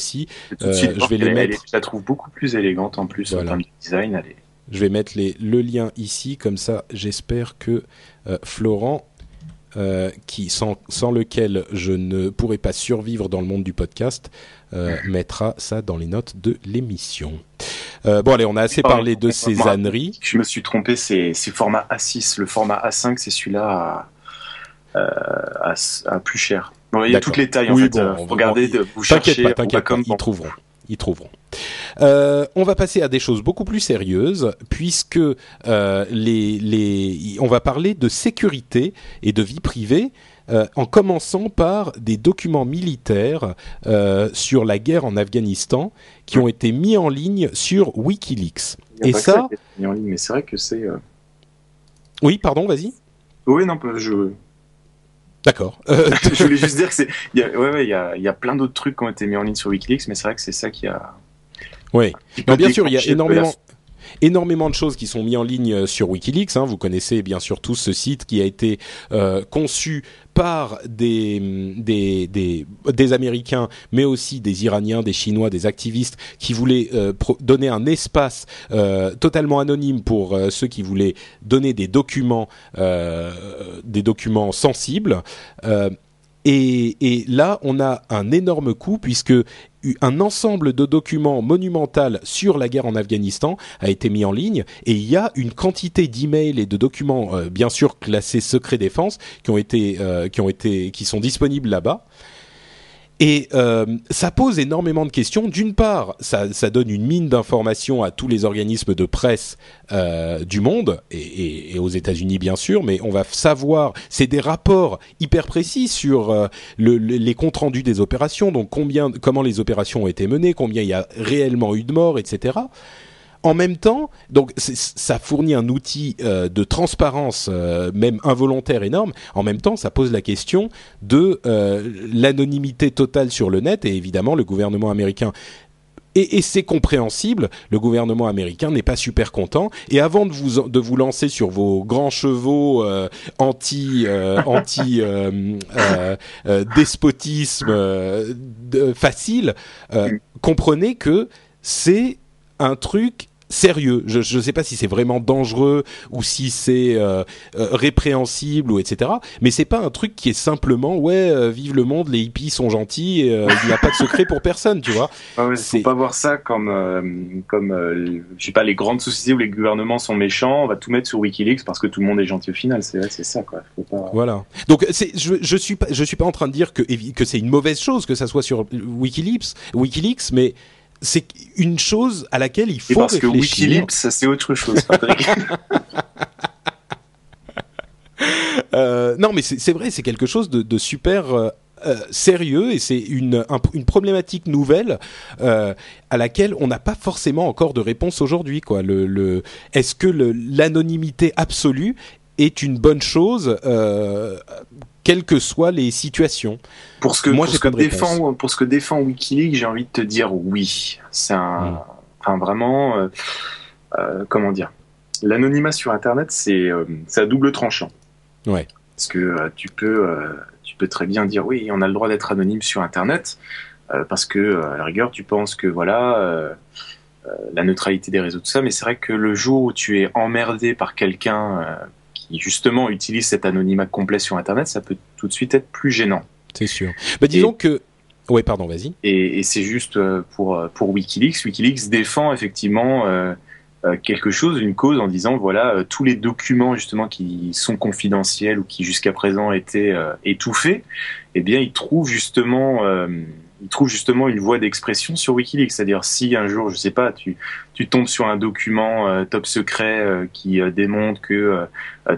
Aussi, je vais les mettre. Je la trouve beaucoup plus élégante en plus en termes de design. Je vais mettre le lien ici, comme ça, j'espère que Florent, qui sans lequel je ne pourrais pas survivre dans le monde du podcast, mettra ça dans les notes de l'émission. Bon, allez, on a assez parlé de ces âneries. Je me suis trompé, c'est format A6. Le format A5, c'est celui-là à plus cher. Bon, il y a toutes les tailles, en fait. Regardez, vous cherchez. T'inquiète pas, ils trouveront. Ils trouveront. On va passer à des choses beaucoup plus sérieuses, puisque on va parler de sécurité et de vie privée, en commençant par des documents militaires sur la guerre en Afghanistan qui ont été mis en ligne sur WikiLeaks. Et ça. Mis en ligne, mais c'est vrai que c'est. Oui, pardon, vas-y. Oui, non, je. D'accord. Je voulais juste dire que il y a plein d'autres trucs qui ont été mis en ligne sur WikiLeaks, mais c'est vrai que c'est ça qui a. Oui. Non, bien sûr, il y a énormément de choses qui sont mises en ligne sur WikiLeaks. Vous connaissez bien sûr tous ce site qui a été conçu par des Américains, mais aussi des Iraniens, des Chinois, des activistes qui voulaient donner un espace totalement anonyme pour ceux qui voulaient donner des documents sensibles. Et là, on a un énorme coup puisque un ensemble de documents monumentaux sur la guerre en Afghanistan a été mis en ligne et il y a une quantité d'emails et de documents bien sûr classés secret défense qui sont disponibles là-bas. Et ça pose énormément de questions. D'une part, ça donne une mine d'informations à tous les organismes de presse du monde et aux États-Unis bien sûr, mais on va savoir. C'est des rapports hyper précis sur les comptes rendus des opérations. Donc comment les opérations ont été menées, combien il y a réellement eu de morts, etc. En même temps, donc ça fournit un outil de transparence, même involontaire, énorme. En même temps, ça pose la question de l'anonymité totale sur le net. Et évidemment, le gouvernement américain... Et c'est compréhensible, le gouvernement américain n'est pas super content. Et avant de vous lancer sur vos grands chevaux anti-despotisme facile, comprenez que c'est un truc sérieux. Je ne sais pas si c'est vraiment dangereux ou si c'est répréhensible ou etc. Mais c'est pas un truc qui est simplement vive le monde, les hippies sont gentils, il n'y a pas de secret pour personne, tu vois. Ouais, faut pas voir ça comme je sais pas, les grandes sociétés où les gouvernements sont méchants, on va tout mettre sur WikiLeaks parce que tout le monde est gentil au final. C'est ça quoi. Faut pas... Voilà. Donc je suis pas en train de dire que c'est une mauvaise chose que ça soit sur WikiLeaks, mais c'est une chose à laquelle il faut réfléchir. Parce que WikiLeaks, c'est autre chose, Patrick. Non, mais c'est vrai, c'est quelque chose de super sérieux, et c'est une problématique nouvelle à laquelle on n'a pas forcément encore de réponse aujourd'hui, quoi. Est-ce que l'anonymité absolue est une bonne chose quelles que soient les situations. Pour ce que défend WikiLeaks, j'ai envie de te dire oui. C'est vraiment... comment dire ? L'anonymat sur Internet, c'est à double tranchant. Ouais. Parce que tu peux très bien dire oui, on a le droit d'être anonyme sur Internet, parce que, à la rigueur, tu penses que voilà... la neutralité des réseaux, tout ça, mais c'est vrai que le jour où tu es emmerdé par quelqu'un... qui justement utilise cet anonymat complet sur Internet, ça peut tout de suite être plus gênant. C'est sûr. Bah, disons que... Oui, pardon, vas-y. Et c'est juste pour WikiLeaks. WikiLeaks défend effectivement quelque chose, une cause, en disant, voilà, tous les documents justement qui sont confidentiels ou qui jusqu'à présent étaient étouffés, eh bien, ils trouvent justement une voie d'expression sur WikiLeaks. C'est-à-dire, si un jour, je sais pas, tu tombes sur un document top secret qui démontre que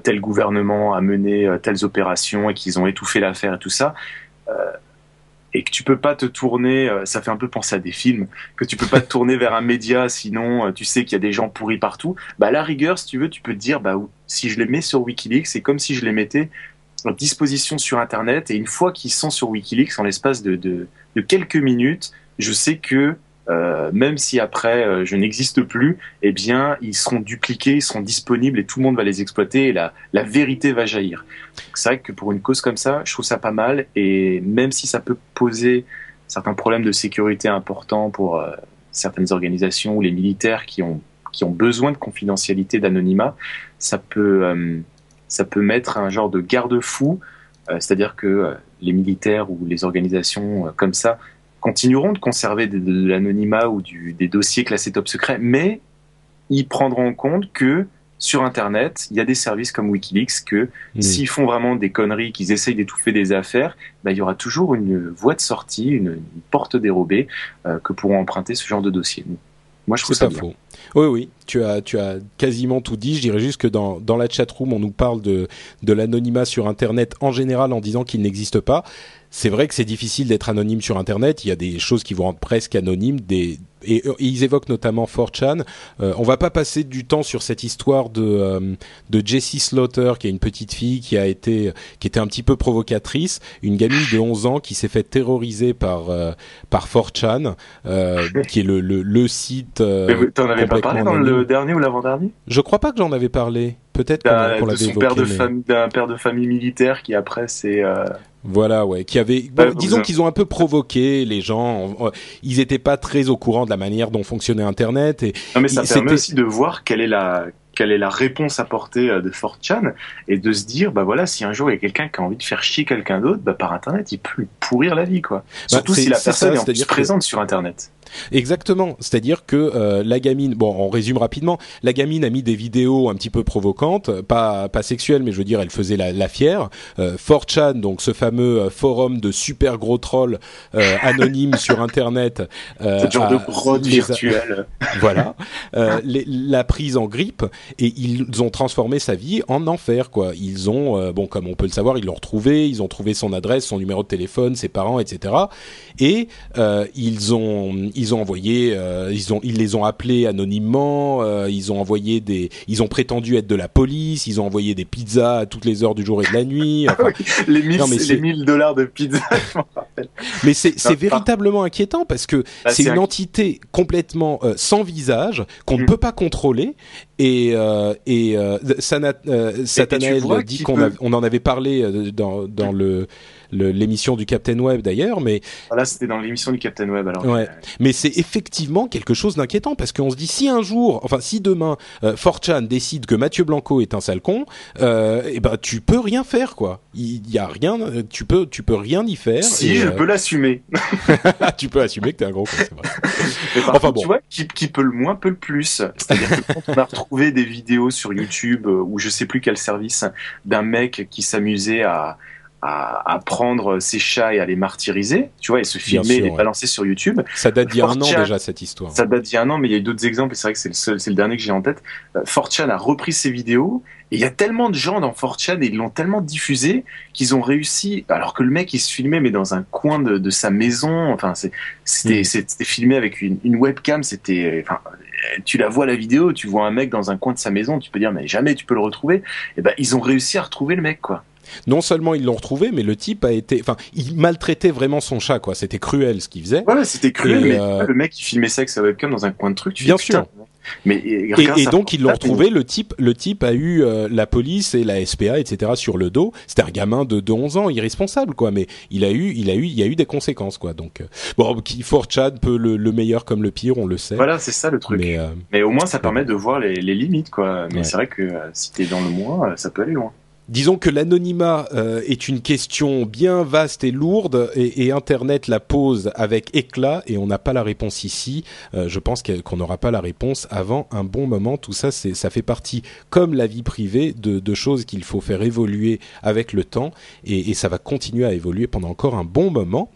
tel gouvernement a mené telles opérations et qu'ils ont étouffé l'affaire et tout ça, et que tu peux pas te tourner, ça fait un peu penser à des films, que tu peux pas te tourner vers un média, sinon tu sais qu'il y a des gens pourris partout, bah à la rigueur, si tu veux, tu peux te dire, bah si je les mets sur WikiLeaks, c'est comme si je les mettais en disposition sur Internet, et une fois qu'ils sont sur WikiLeaks, en l'espace de quelques minutes, je sais que même si après je n'existe plus, eh bien ils seront dupliqués, ils seront disponibles et tout le monde va les exploiter, et la vérité va jaillir. Donc, c'est vrai que pour une cause comme ça, je trouve ça pas mal, et même si ça peut poser certains problèmes de sécurité importants pour certaines organisations ou les militaires qui ont besoin de confidentialité, d'anonymat, ça peut mettre un genre de garde-fou, c'est-à-dire que les militaires ou les organisations comme ça continueront de conserver de l'anonymat ou des dossiers classés top secret, mais ils prendront en compte que sur Internet, il y a des services comme WikiLeaks que s'ils font vraiment des conneries, qu'ils essayent d'étouffer des affaires, bah, il y aura toujours une voie de sortie, une porte dérobée que pourront emprunter ce genre de dossier. Moi, je trouve ça bien. Faux. Oui, tu as quasiment tout dit. Je dirais juste que dans la chatroom, on nous parle de l'anonymat sur Internet en général en disant qu'il n'existe pas. C'est vrai que c'est difficile d'être anonyme sur Internet. Il y a des choses qui vous rendent presque anonyme. Et ils évoquent notamment 4chan. On va pas passer du temps sur cette histoire de Jessie Slaughter, qui est une petite fille qui était un petit peu provocatrice, une gamine de 11 ans qui s'est fait terroriser par 4chan, qui est le site. T'en avais pas parlé dans le dernier ou l'avant-dernier ? Je crois pas que j'en avais parlé. Peut-être qu'on l'avait évoqué. D'un père de famille militaire qui après c'est. Voilà, ouais, qui avait, disons qu'ils ont un peu provoqué les gens. Ils n'étaient pas très au courant de la manière dont fonctionnait Internet. Et non, mais ça permet aussi de voir quelle est la réponse apportée de 4chan, et de se dire, bah voilà, si un jour il y a quelqu'un qui a envie de faire chier quelqu'un d'autre, bah par Internet, il peut lui pourrir la vie, quoi. Surtout si la personne est présente sur Internet. Exactement, c'est-à-dire que la gamine, bon, on résume rapidement, la gamine a mis des vidéos un petit peu provocantes, pas sexuelles, mais je veux dire, elle faisait la fière. 4chan, donc ce fameux forum de super gros trolls anonymes sur Internet, ce genre de brode virtuelle, voilà, l'a prise en grippe, et ils ont transformé sa vie en enfer, quoi. Ils ont, bon, comme on peut le savoir, ils l'ont retrouvé, ils ont trouvé son adresse, son numéro de téléphone, ses parents, etc. Et ils ont envoyé, ils les ont appelés anonymement, ils ont envoyé ils ont prétendu être de la police, ils ont envoyé des pizzas à toutes les heures du jour et de la nuit. Enfin, les $1000 de pizza, je m'en rappelle. Mais c'est véritablement inquiétant parce que c'est une entité complètement sans visage qu'on ne peut pas contrôler. Et Satanael dit qu'on en avait parlé dans l'émission du Captain Web d'ailleurs, mais voilà, c'était dans l'émission du Captain Web alors. Ouais. Mais c'est effectivement quelque chose d'inquiétant parce qu'on se dit si demain 4chan décide que Mathieu Blanco est un sale con, et ben tu peux rien faire quoi. Il y a rien, tu peux rien y faire. Si je peux l'assumer. Tu peux assumer que t'es un gros con, c'est vrai. Tu vois qui peut le moins peut le plus. C'est-à-dire que quand on a retrouvé des vidéos sur YouTube ou je sais plus quel service d'un mec qui s'amusait à prendre ses chats et à les martyriser, tu vois, et se filmer et les balancer sur YouTube. Ça date d'il y a un an déjà, cette histoire. Ça date d'il y a un an, mais il y a eu d'autres exemples, et c'est vrai que c'est le dernier que j'ai en tête. 4chan a repris ses vidéos, et il y a tellement de gens dans 4chan, et ils l'ont tellement diffusé, qu'ils ont réussi, alors que le mec, il se filmait, mais dans un coin de sa maison, enfin, c'était filmé avec une webcam, tu la vois la vidéo, tu vois un mec dans un coin de sa maison, tu peux dire, mais jamais tu peux le retrouver. Et ben, ils ont réussi à retrouver le mec, quoi. Non seulement ils l'ont retrouvé, mais le type il maltraitait vraiment son chat, quoi. C'était cruel ce qu'il faisait. Ouais, c'était cruel. Mais le mec, il filmait ça avec sa webcam dans un coin de truc. Bien sûr. Mais et donc ils l'ont retrouvé. Le type a eu la police et la SPA, etc. sur le dos. C'était un gamin de 11 ans, irresponsable, quoi. Mais il y a eu des conséquences, quoi. Donc qui 4chan peut le meilleur comme le pire, on le sait. Voilà, c'est ça le truc. Mais au moins ça permet de voir les limites, quoi. Mais c'est vrai que si t'es dans le moins, ça peut aller loin. Disons que l'anonymat est une question bien vaste et lourde, et Internet la pose avec éclat, et on n'a pas la réponse ici. Je pense qu'on n'aura pas la réponse avant un bon moment. Tout ça, ça fait partie, comme la vie privée, de choses qu'il faut faire évoluer avec le temps, et ça va continuer à évoluer pendant encore un bon moment.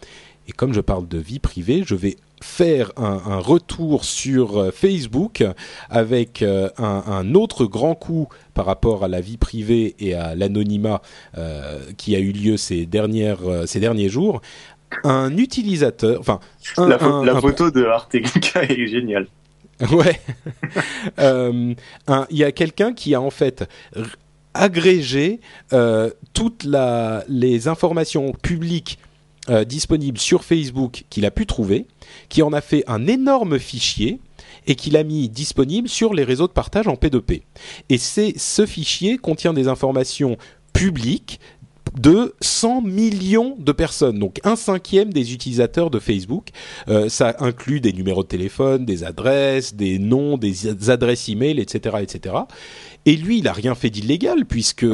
Et comme je parle de vie privée, je vais faire un retour sur Facebook avec un autre grand coup par rapport à la vie privée et à l'anonymat qui a eu lieu ces derniers jours. Un utilisateur... La photo de Arteguka est géniale. Ouais. Il y a quelqu'un qui a en fait... agrégé toutes les informations publiques disponible sur Facebook qu'il a pu trouver, qui en a fait un énorme fichier et qu'il a mis disponible sur les réseaux de partage en P2P. Et ce fichier contient des informations publiques de 100 millions de personnes, donc 1/5 des utilisateurs de Facebook. Ça inclut des numéros de téléphone, des adresses, des noms, des adresses e-mail, etc., etc. Et lui, il n'a rien fait d'illégal puisque...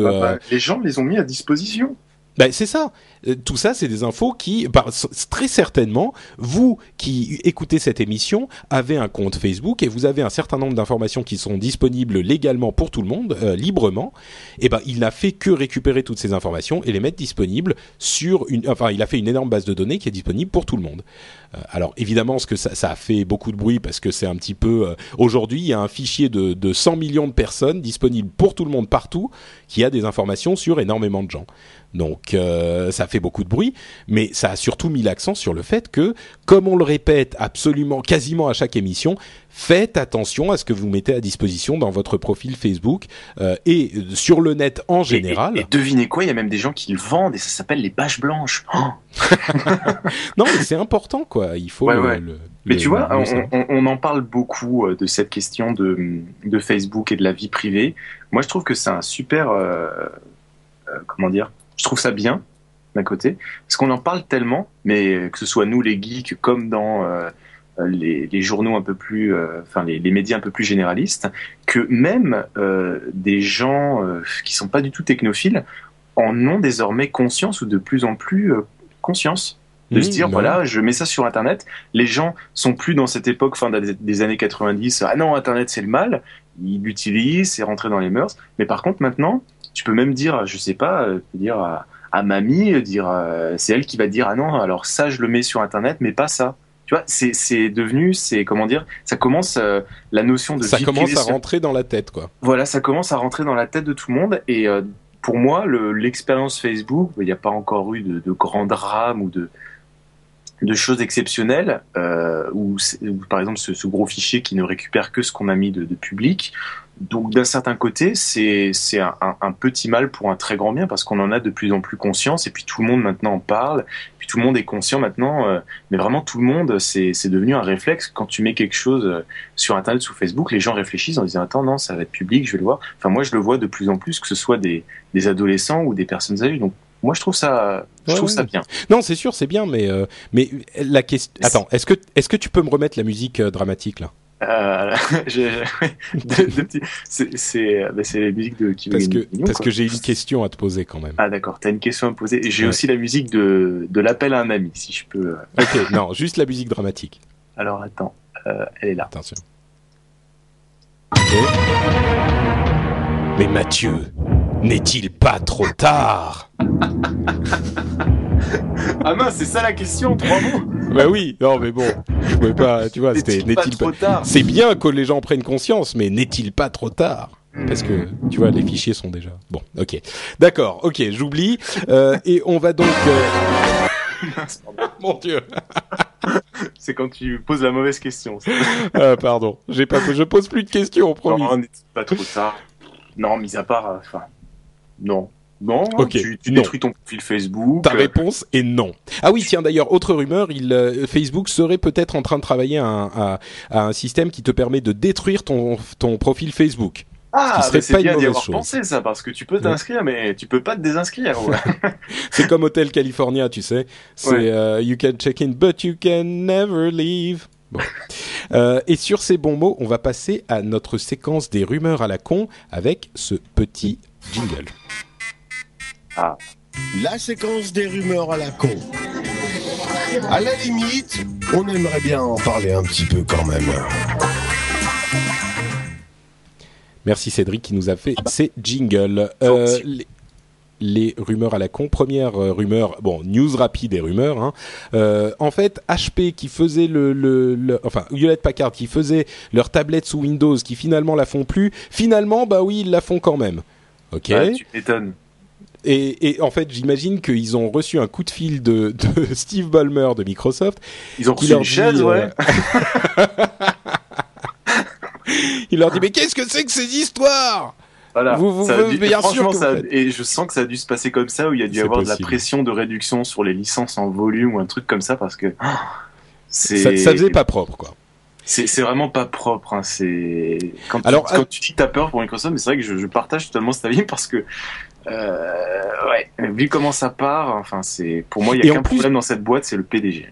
les gens les ont mis à disposition. Ben, c'est ça. Tout ça, c'est des infos qui, très certainement, vous qui écoutez cette émission, avez un compte Facebook et vous avez un certain nombre d'informations qui sont disponibles légalement pour tout le monde, librement. Et ben, il n'a fait que récupérer toutes ces informations et les mettre disponibles sur il a fait une énorme base de données qui est disponible pour tout le monde. Alors, évidemment, ça a fait beaucoup de bruit parce que c'est un petit peu... aujourd'hui, il y a un fichier de 100 millions de personnes disponible pour tout le monde partout qui a des informations sur énormément de gens. Donc ça fait beaucoup de bruit, mais ça a surtout mis l'accent sur le fait que, comme on le répète absolument, quasiment à chaque émission, faites attention à ce que vous mettez à disposition dans votre profil Facebook et sur le net en général. Et devinez quoi, il y a même des gens qui le vendent et ça s'appelle les bâches blanches. Non, mais c'est important, quoi. Il faut... Mais tu vois, on en parle beaucoup de cette question de Facebook et de la vie privée. Moi, je trouve que c'est un super... comment dire ? Je trouve ça bien, d'un côté, parce qu'on en parle tellement, mais que ce soit nous, les geeks, comme dans les journaux un peu plus... les médias un peu plus généralistes, que même des gens qui ne sont pas du tout technophiles en ont désormais conscience, ou de plus en plus conscience. De se dire, voilà, je mets ça sur Internet, les gens sont plus dans cette époque, fin des années 90, ah non, Internet c'est le mal, ils l'utilisent, c'est rentré dans les mœurs, mais par contre, maintenant... Tu peux même dire, je sais pas, dire à mamie, c'est elle qui va dire ah non, alors ça je le mets sur Internet, mais pas ça. Tu vois, c'est devenu, c'est comment dire, ça commence la notion de vie privée. Ça commence à rentrer dans la tête, quoi. Voilà, ça commence à rentrer dans la tête de tout le monde. Et pour moi, l'expérience Facebook, il n'y a pas encore eu de grands drames ou de choses exceptionnelles, ou par exemple ce gros fichier qui ne récupère que ce qu'on a mis de public. Donc d'un certain côté, c'est un petit mal pour un très grand bien, parce qu'on en a de plus en plus conscience, et puis tout le monde maintenant en parle, puis tout le monde est conscient maintenant, mais vraiment tout le monde, c'est devenu un réflexe. Quand tu mets quelque chose sur Internet, sur Facebook, les gens réfléchissent en disant « Attends, non, ça va être public, je vais le voir ». Enfin, moi, je le vois de plus en plus, que ce soit des adolescents ou des personnes âgées, donc moi, je trouve ça bien. Non, c'est sûr, c'est bien, mais la question... Attends, est-ce que tu peux me remettre la musique dramatique, là ? C'est la musique de Kim. Parce que j'ai une question à te poser quand même. Ah d'accord, t'as une question à me poser. Et j'ai aussi la musique de l'appel à un ami, si je peux. Ok, non, juste la musique dramatique. Alors attends, elle est là. Attention. Okay. Mais Mathieu, n'est-il pas trop tard? Ah mince, c'est ça la question, 3 mots. Bah oui, non mais bon, je pouvais pas, tu vois, c'était n'est-il pas trop tard. C'est bien que les gens prennent conscience, mais n'est-il pas trop tard? Parce que, tu vois, les fichiers sont déjà... Bon, ok. D'accord, ok, j'oublie. Et on va donc... Mon Dieu. C'est quand tu poses la mauvaise question. Pardon, je pose plus de questions, promis. Non, n'est-il pas trop tard? Non, mis à part... Enfin, non. Non, okay. tu détruis ton profil Facebook. Ta réponse est non. Ah oui, tiens, d'ailleurs, autre rumeur, Facebook serait peut-être en train de travailler à un système qui te permet de détruire ton profil Facebook. Ah, ce c'est pas bien d'y avoir pensé, ça, parce que tu peux t'inscrire, mais tu peux pas te désinscrire. Ouais. C'est comme Hotel California, tu sais. C'est you can check in, but you can never leave. Bon. Et sur ces bons mots, on va passer à notre séquence des rumeurs à la con avec ce petit jingle. Ah. La séquence des rumeurs à la con. À la limite, on aimerait bien en parler un petit peu quand même. Merci Cédric qui nous a fait ces jingles. Les rumeurs à la con. Première rumeur, bon, news rapide et rumeurs. Hein. En fait, HP qui faisait enfin, Hewlett-Packard qui faisait leur tablette sous Windows, qui finalement la font plus. Finalement, bah oui, ils la font quand même. Ok. Ouais, tu m'étonnes. Et en fait, j'imagine qu'ils ont reçu un coup de fil de Steve Ballmer de Microsoft. Ils ont reçu une chaise, ouais. Il leur dit, mais qu'est-ce que c'est que ces histoires? Voilà. Vous pouvez bien sûr. Et je sens que ça a dû se passer comme ça, où il y a dû avoir de la pression de réduction sur les licences en volume ou un truc comme ça, parce que ça faisait pas propre, quoi. C'est vraiment pas propre. Hein. C'est quand tu dis que t'as peur pour Microsoft, mais c'est vrai que je partage totalement cet avis parce que. Vu comment ça part, enfin, pour moi, il n'y a qu'un problème dans cette boîte, c'est le PDG.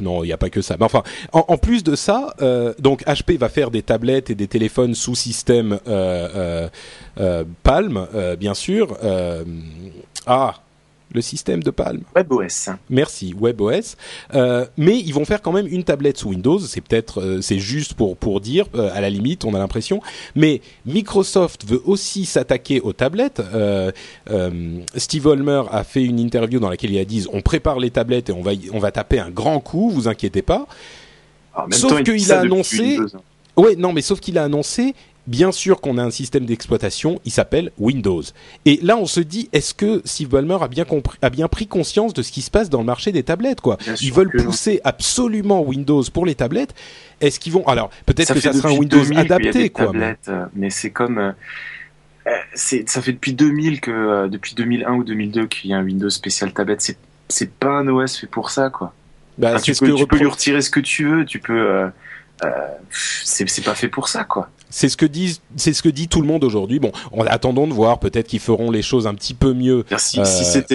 Non, il n'y a pas que ça. Mais enfin, en plus de ça, donc HP va faire des tablettes et des téléphones sous système Palm, bien sûr. Le système de Palm. WebOS. Merci, WebOS. Mais ils vont faire quand même une tablette sous Windows. C'est peut-être, c'est juste pour dire, à la limite, on a l'impression. Mais Microsoft veut aussi s'attaquer aux tablettes. Steve Ballmer a fait une interview dans laquelle il a dit « On prépare les tablettes et on va taper un grand coup, vous inquiétez pas. » Sauf qu'il a annoncé... Ouais, non, mais sauf qu'il a annoncé... Bien sûr qu'on a un système d'exploitation, il s'appelle Windows. Et là, on se dit, est-ce que Steve Ballmer a bien pris conscience de ce qui se passe dans le marché des tablettes, quoi ? Ils veulent pousser absolument Windows pour les tablettes. Est-ce qu'ils vont... Alors, peut-être que ça sera un Windows adapté, quoi. Mais c'est comme... ça fait depuis 2000 que... depuis 2001 ou 2002 qu'il y a un Windows spécial tablette. C'est pas un OS fait pour ça, quoi. Bah, enfin, tu peux lui retirer ce que tu veux, tu peux... c'est pas fait pour ça, quoi. C'est ce que dit tout le monde aujourd'hui. Bon, attendons de voir. Peut-être qu'ils feront les choses un petit peu mieux. Si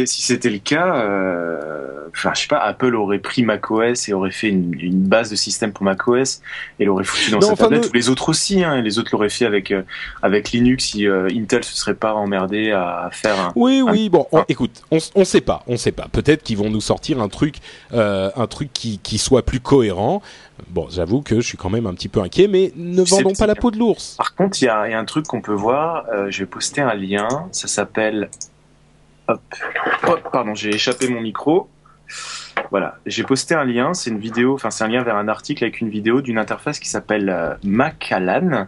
c'était le cas, enfin, je sais pas, Apple aurait pris macOS et aurait fait une base de système pour macOS et l'aurait foutu dans sa tablette. Ou les autres aussi, hein. Les autres l'auraient fait avec Linux si Intel se serait pas emmerdé à faire un. Écoute, on sait pas. Peut-être qu'ils vont nous sortir un truc qui soit plus cohérent. Bon, j'avoue que je suis quand même un petit peu inquiet, mais vendons pas la peau de l'ours. Par contre, il y a un truc qu'on peut voir. Je vais poster un lien. Ça s'appelle... Hop, pardon, j'ai échappé mon micro. Voilà, j'ai posté un lien, c'est une vidéo, enfin c'est un lien vers un article avec une vidéo d'une interface qui s'appelle Macalan.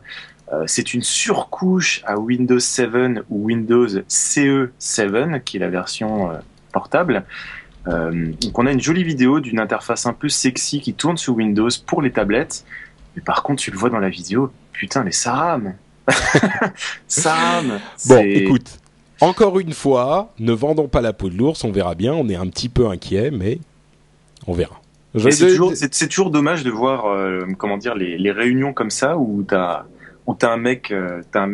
C'est une surcouche à Windows 7 ou Windows CE 7, qui est la version portable. Donc on a une jolie vidéo d'une interface un peu sexy qui tourne sous Windows pour les tablettes. Mais par contre, tu le vois dans la vidéo, putain, mais ça rame. Ça rame. Bon, écoute, encore une fois, ne vendons pas la peau de l'ours, on verra bien. On est un petit peu inquiet, mais on verra. C'est toujours dommage de voir comment dire, les réunions comme ça où t'as un mec, t'as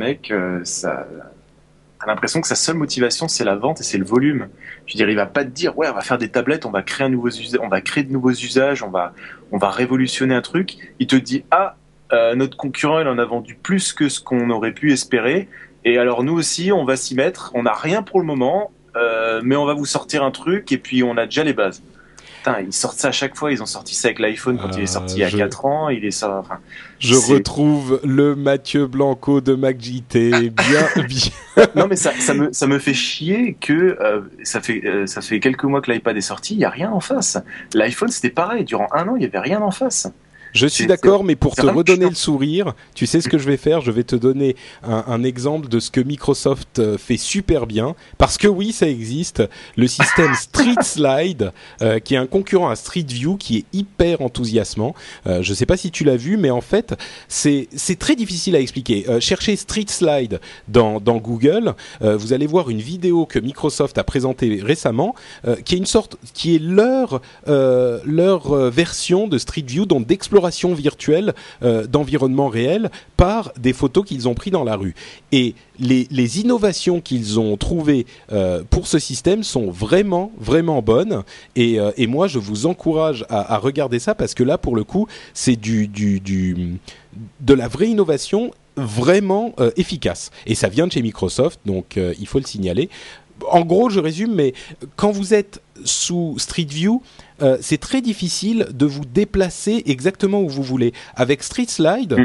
l'impression que sa seule motivation c'est la vente et c'est le volume. Je veux dire, il va pas te dire ouais, on va faire des tablettes, on va créer de nouveaux usages, on va révolutionner un truc. Il te dit ah, notre concurrent il en a vendu plus que ce qu'on aurait pu espérer et alors nous aussi on va s'y mettre. On n'a rien pour le moment, mais on va vous sortir un truc et puis on a déjà les bases. Putain, ils sortent ça à chaque fois. Ils ont sorti ça avec l'iPhone quand il est sorti il y a 4 ans. Retrouve le Mathieu Blanco de MacJT. Bien. Non, mais ça me fait chier que ça fait quelques mois que l'iPad est sorti. Il n'y a rien en face. L'iPhone, c'était pareil. Durant un an, il n'y avait rien en face. Je suis d'accord, mais pour te redonner le sourire, tu sais ce que je vais faire ? Je vais te donner un exemple de ce que Microsoft fait super bien, parce que oui, ça existe, le système Street Slide, qui est un concurrent à Street View, qui est hyper enthousiasmant. Je ne sais pas si tu l'as vu, mais en fait, c'est très difficile à expliquer. Cherchez Street Slide dans Google, vous allez voir une vidéo que Microsoft a présentée récemment, qui est leur version de Street View, donc d'exploration virtuelle d'environnement réel par des photos qu'ils ont prises dans la rue. Et les innovations qu'ils ont trouvées pour ce système sont vraiment, vraiment bonnes. Et moi, je vous encourage à regarder ça parce que là, pour le coup, c'est de la vraie innovation vraiment efficace. Et ça vient de chez Microsoft, donc il faut le signaler. En gros, je résume, mais quand vous êtes sous Street View, c'est très difficile de vous déplacer exactement où vous voulez. Avec Street Slide,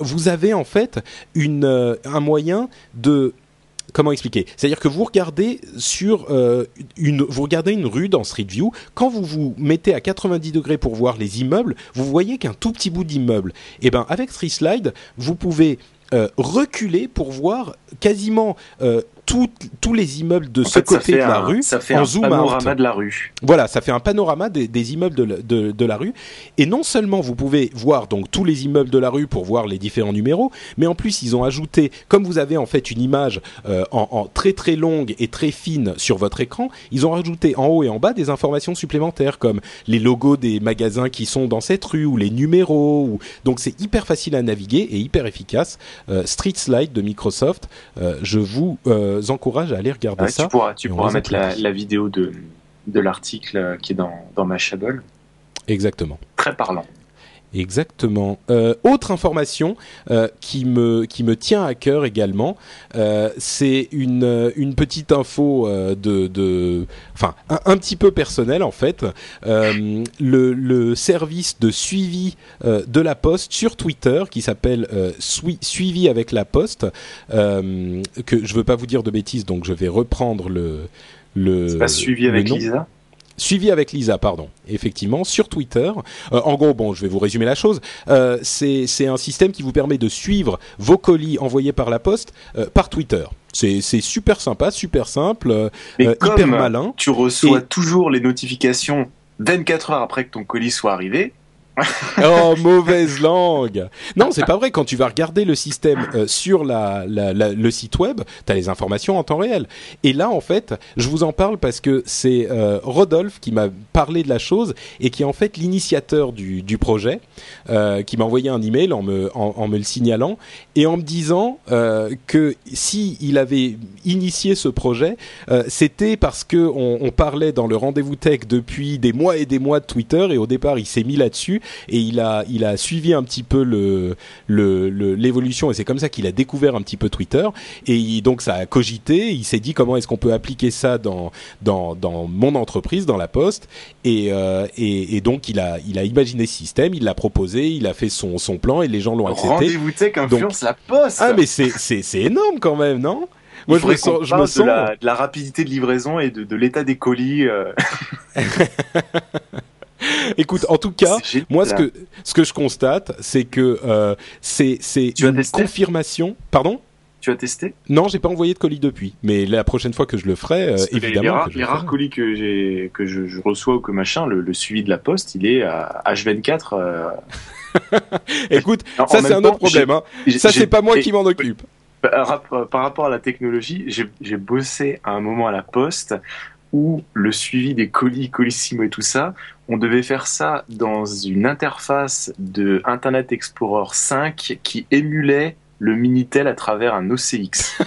vous avez en fait un moyen de... Comment expliquer ? C'est-à-dire que vous regardez une rue dans Street View, quand vous vous mettez à 90 degrés pour voir les immeubles, vous voyez qu'un tout petit bout d'immeuble. Et ben, avec Street Slide, vous pouvez reculer pour voir quasiment... tous les immeubles de ce côté de la rue, ça fait un panorama de la rue. Voilà, ça fait un panorama des immeubles de la rue. Et non seulement vous pouvez voir donc tous les immeubles de la rue pour voir les différents numéros, mais en plus ils ont ajouté, comme vous avez en fait une image en très très longue et très fine sur votre écran, ils ont ajouté en haut et en bas des informations supplémentaires comme les logos des magasins qui sont dans cette rue ou les numéros. Donc c'est hyper facile à naviguer et hyper efficace. Street Slide de Microsoft, je vous encourage à aller regarder ça. Tu pourras mettre la vidéo de l'article qui est dans Mashable. Exactement. Très parlant. Exactement. Autre information qui me tient à cœur également, c'est une petite info un petit peu personnelle en fait. Le service de suivi de la Poste sur Twitter qui s'appelle Suivi avec la Poste, que je veux pas vous dire de bêtises, donc je vais reprendre le. C'est pas Suivi avec Lisa ? Suivi avec Lisa, pardon, effectivement, sur Twitter. En gros, bon, je vais vous résumer la chose. C'est un système qui vous permet de suivre vos colis envoyés par la Poste par Twitter. C'est super sympa, super simple, hyper malin. Tu reçois toujours les notifications 24 heures après que ton colis soit arrivé. Oh, mauvaise langue. Non, c'est pas vrai. Quand tu vas regarder le système sur le site web, t'as les informations en temps réel. Et là, en fait, je vous en parle parce que c'est Rodolphe qui m'a parlé de la chose et qui est en fait l'initiateur du projet, qui m'a envoyé un email en me le signalant et en me disant que si il avait initié ce projet, c'était parce que on parlait dans le Rendez-vous Tech depuis des mois et des mois de Twitter et au départ, il s'est mis là-dessus. Et il a suivi un petit peu l'évolution et c'est comme ça qu'il a découvert un petit peu Twitter et donc ça a cogité. Il s'est dit comment est-ce qu'on peut appliquer ça dans mon entreprise, dans la Poste, et donc il a imaginé ce système, il l'a proposé, il a fait son plan et les gens l'ont accepté. Rendez-vous Tech influence la Poste. Ah mais c'est énorme quand même, non ? Moi, je me sens de la rapidité de livraison et de l'état des colis. Écoute, en tout cas, moi, ce que je constate, c'est que c'est une confirmation. Pardon ? Tu as testé ? Non, j'ai pas envoyé de colis depuis. Mais la prochaine fois que je le ferai, évidemment. Les rares colis que je reçois ou que machin, le suivi de la poste, il est à H24. Écoute, ça c'est un autre problème. Hein. Ça c'est pas moi qui m'en occupe. Par rapport à la technologie, j'ai bossé à un moment à la poste où le suivi des colis, Colissimo et tout ça, on devait faire ça dans une interface de Internet Explorer 5 qui émulait le Minitel à travers un OCX.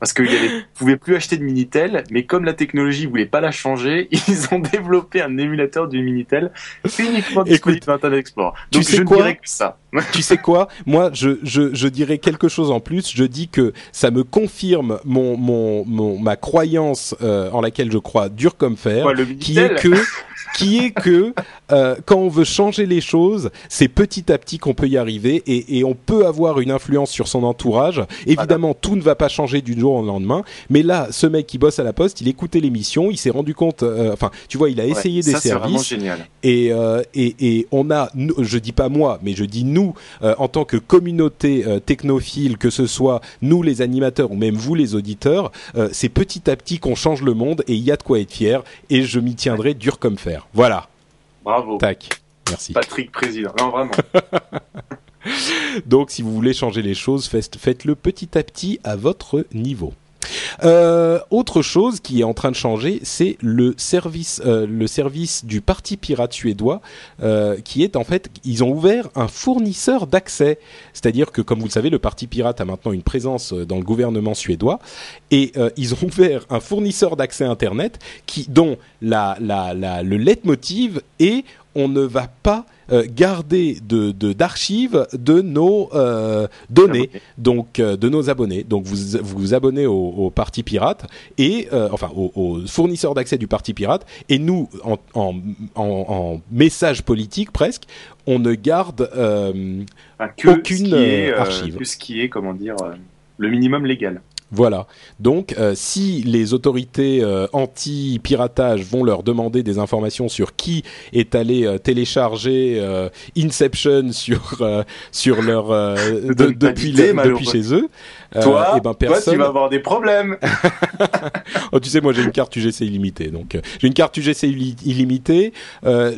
Parce qu'ils ne pouvaient plus acheter de Minitel, mais comme la technologie ne voulait pas la changer, ils ont développé un émulateur du Minitel uniquement disponible sur Internet Explorer. Donc tu sais je ne dirais que ça. Tu sais quoi ? Moi, je dirais quelque chose en plus. Je dis que ça me confirme ma croyance en laquelle je crois dur comme fer, quoi, qui est que quand on veut changer les choses, c'est petit à petit qu'on peut y arriver et on peut avoir une influence sur son entourage. Évidemment, tout ne va pas changer du jour au lendemain, mais là, ce mec qui bosse à la poste, il écoutait l'émission, il s'est rendu compte, il a essayé des services. C'est vraiment génial. Et on a, je dis pas moi, mais je dis nous, en tant que communauté technophile, que ce soit nous les animateurs ou même vous les auditeurs, c'est petit à petit qu'on change le monde et il y a de quoi être fier et je m'y tiendrai dur comme fer. Voilà. Bravo. Tac. Merci. Patrick Président. Non, vraiment. Donc, si vous voulez changer les choses, faites-le petit à petit à votre niveau. Autre chose qui est en train de changer, c'est le service du parti pirate suédois qui est en fait, ils ont ouvert un fournisseur d'accès, c'est-à-dire que comme vous le savez, le parti pirate a maintenant une présence dans le gouvernement suédois et ils ont ouvert un fournisseur d'accès internet dont le leitmotiv est on ne va pas garder d'archives de nos données, donc de nos abonnés. Donc vous abonnez au Parti Pirate et au fournisseur d'accès du Parti Pirate. Et nous, en message politique presque, on ne garde aucune archive. Que ce qui est, le minimum légal. Voilà. Donc, si les autorités anti-piratage vont leur demander des informations sur qui est allé télécharger Inception sur leur depuis chez eux, personne. Toi, tu vas avoir des problèmes. Oh, tu sais, moi, j'ai une carte UGC illimitée. Donc, j'ai une carte UGC illimitée.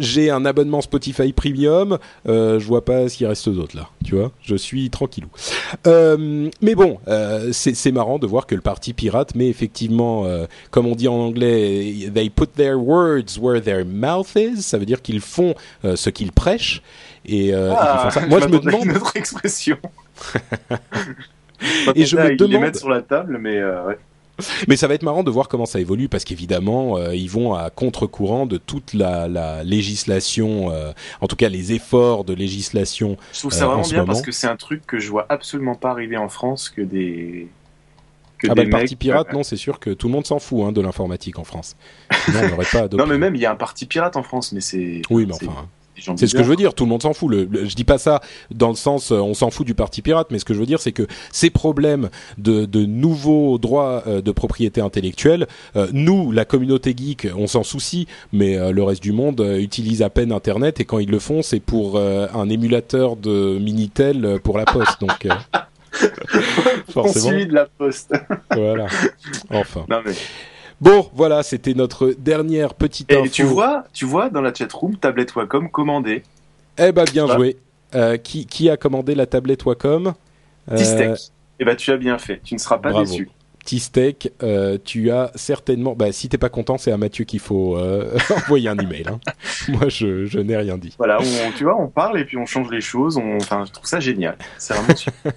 J'ai un abonnement Spotify Premium. Je vois pas ce qu'il reste d'autre là. Tu vois, je suis tranquillou. Mais bon, c'est marrant de voir que le parti pirate met effectivement, comme on dit en anglais, they put their words where their mouth is. Ça veut dire qu'ils font ce qu'ils prêchent et qu'ils font ça. Moi, je me demande notre expression. Et je me demande. Ils les mettent sur la table, mais. Ouais. Mais ça va être marrant de voir comment ça évolue parce qu'évidemment ils vont à contre-courant de toute la législation, en tout cas les efforts de législation. Je trouve ça vraiment bien parce que c'est un truc que je vois absolument pas arriver en France le parti pirate, non, c'est sûr que tout le monde s'en fout de l'informatique en France. Sinon, on n'aurait pas adopté. Non, mais même il y a un parti pirate en France, mais c'est. Oui, mais enfin. C'est ce que je veux dire, tout le monde s'en fout. Je dis pas ça dans le sens on s'en fout du parti pirate, mais ce que je veux dire c'est que ces problèmes de nouveaux droits de propriété intellectuelle, nous, la communauté geek, on s'en soucie, mais le reste du monde utilise à peine Internet et quand ils le font, c'est pour un émulateur de Minitel pour la poste. Donc forcément. On suit de la poste. Voilà. Enfin. Non, mais... Bon, voilà, c'était notre dernière petite info. Et tu vois dans la chatroom, tablette Wacom commandée. Eh ben, bien joué. Qui a commandé la tablette Wacom ? T-Steak. Eh ben, tu as bien fait. Tu ne seras pas déçu. T-Steak, tu as certainement... Bah, si t'es pas content, c'est à Mathieu qu'il faut envoyer un email. Hein. Moi, je n'ai rien dit. Voilà, on parle et puis on change les choses. Enfin, je trouve ça génial. C'est vraiment super.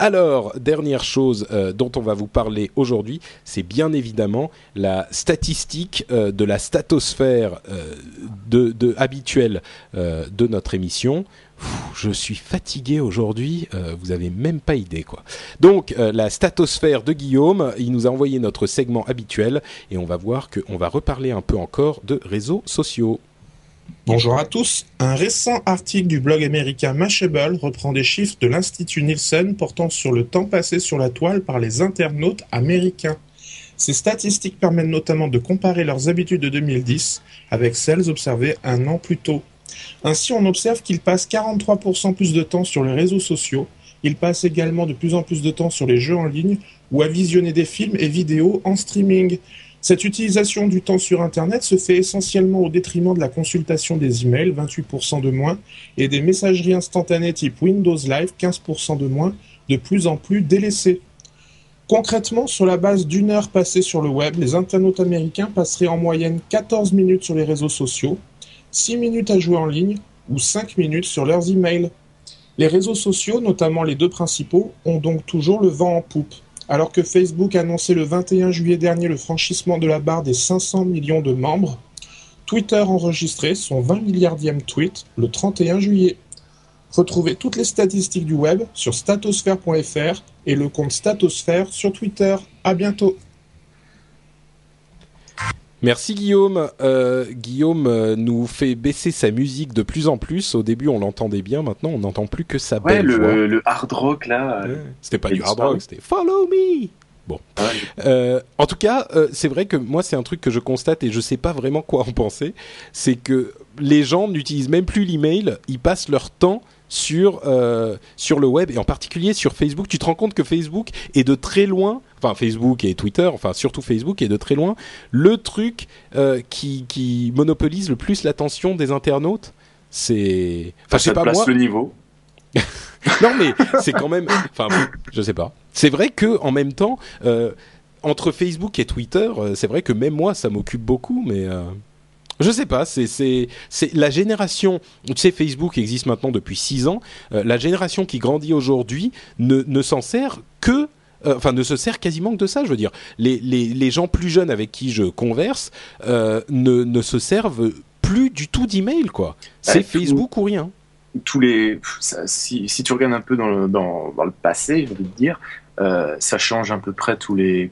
Alors, dernière chose dont on va vous parler aujourd'hui, c'est bien évidemment la statistique de la statosphère habituelle de notre émission. Je suis fatigué aujourd'hui, vous avez même pas idée quoi. Donc la statosphère de Guillaume, il nous a envoyé notre segment habituel et on va voir qu'on va reparler un peu encore de réseaux sociaux. Bonjour à tous. Un récent article du blog américain Mashable reprend des chiffres de l'Institut Nielsen portant sur le temps passé sur la toile par les internautes américains. Ces statistiques permettent notamment de comparer leurs habitudes de 2010 avec celles observées un an plus tôt. Ainsi, on observe qu'ils passent 43% plus de temps sur les réseaux sociaux. Ils passent également de plus en plus de temps sur les jeux en ligne ou à visionner des films et vidéos en streaming. Cette utilisation du temps sur Internet se fait essentiellement au détriment de la consultation des emails, 28% de moins, et des messageries instantanées type Windows Live, 15% de moins, de plus en plus délaissées. Concrètement, sur la base d'une heure passée sur le web, les internautes américains passeraient en moyenne 14 minutes sur les réseaux sociaux, 6 minutes à jouer en ligne ou 5 minutes sur leurs emails. Les réseaux sociaux, notamment les deux principaux, ont donc toujours le vent en poupe. Alors que Facebook a annoncé le 21 juillet dernier le franchissement de la barre des 500 millions de membres, Twitter enregistrait son 20 milliardième tweet le 31 juillet. Retrouvez toutes les statistiques du web sur statosphère.fr et le compte Statosphère sur Twitter. À bientôt. Merci Guillaume. Guillaume nous fait baisser sa musique de plus en plus. Au début, on l'entendait bien. Maintenant, on n'entend plus que sa belle voix. Le hard rock, là. Ouais. C'était pas du hard rock, c'était « Follow me ». Bon. Ouais. En tout cas, c'est vrai que moi, c'est un truc que je constate et je sais pas vraiment quoi en penser. C'est que les gens n'utilisent même plus l'email. Ils passent leur temps sur le web et en particulier sur Facebook. Tu te rends compte que Facebook est de très loin, enfin Facebook et Twitter, enfin surtout Facebook est de très loin le truc qui monopolise le plus l'attention des internautes. C'est, enfin je sais pas moi. Ça place le niveau. Non mais c'est quand même, enfin je sais pas. C'est vrai que en même temps entre Facebook et Twitter, c'est vrai que même moi ça m'occupe beaucoup, mais. Je sais pas, c'est la génération, tu sais, Facebook existe maintenant depuis 6 ans, la génération qui grandit aujourd'hui ne s'en sert que, enfin ne se sert quasiment que de ça, je veux dire. Les gens plus jeunes avec qui je converse ne se servent plus du tout d'email, quoi. C'est Facebook ou rien. Si tu regardes un peu dans le passé, je veux dire, ça change à peu près tous les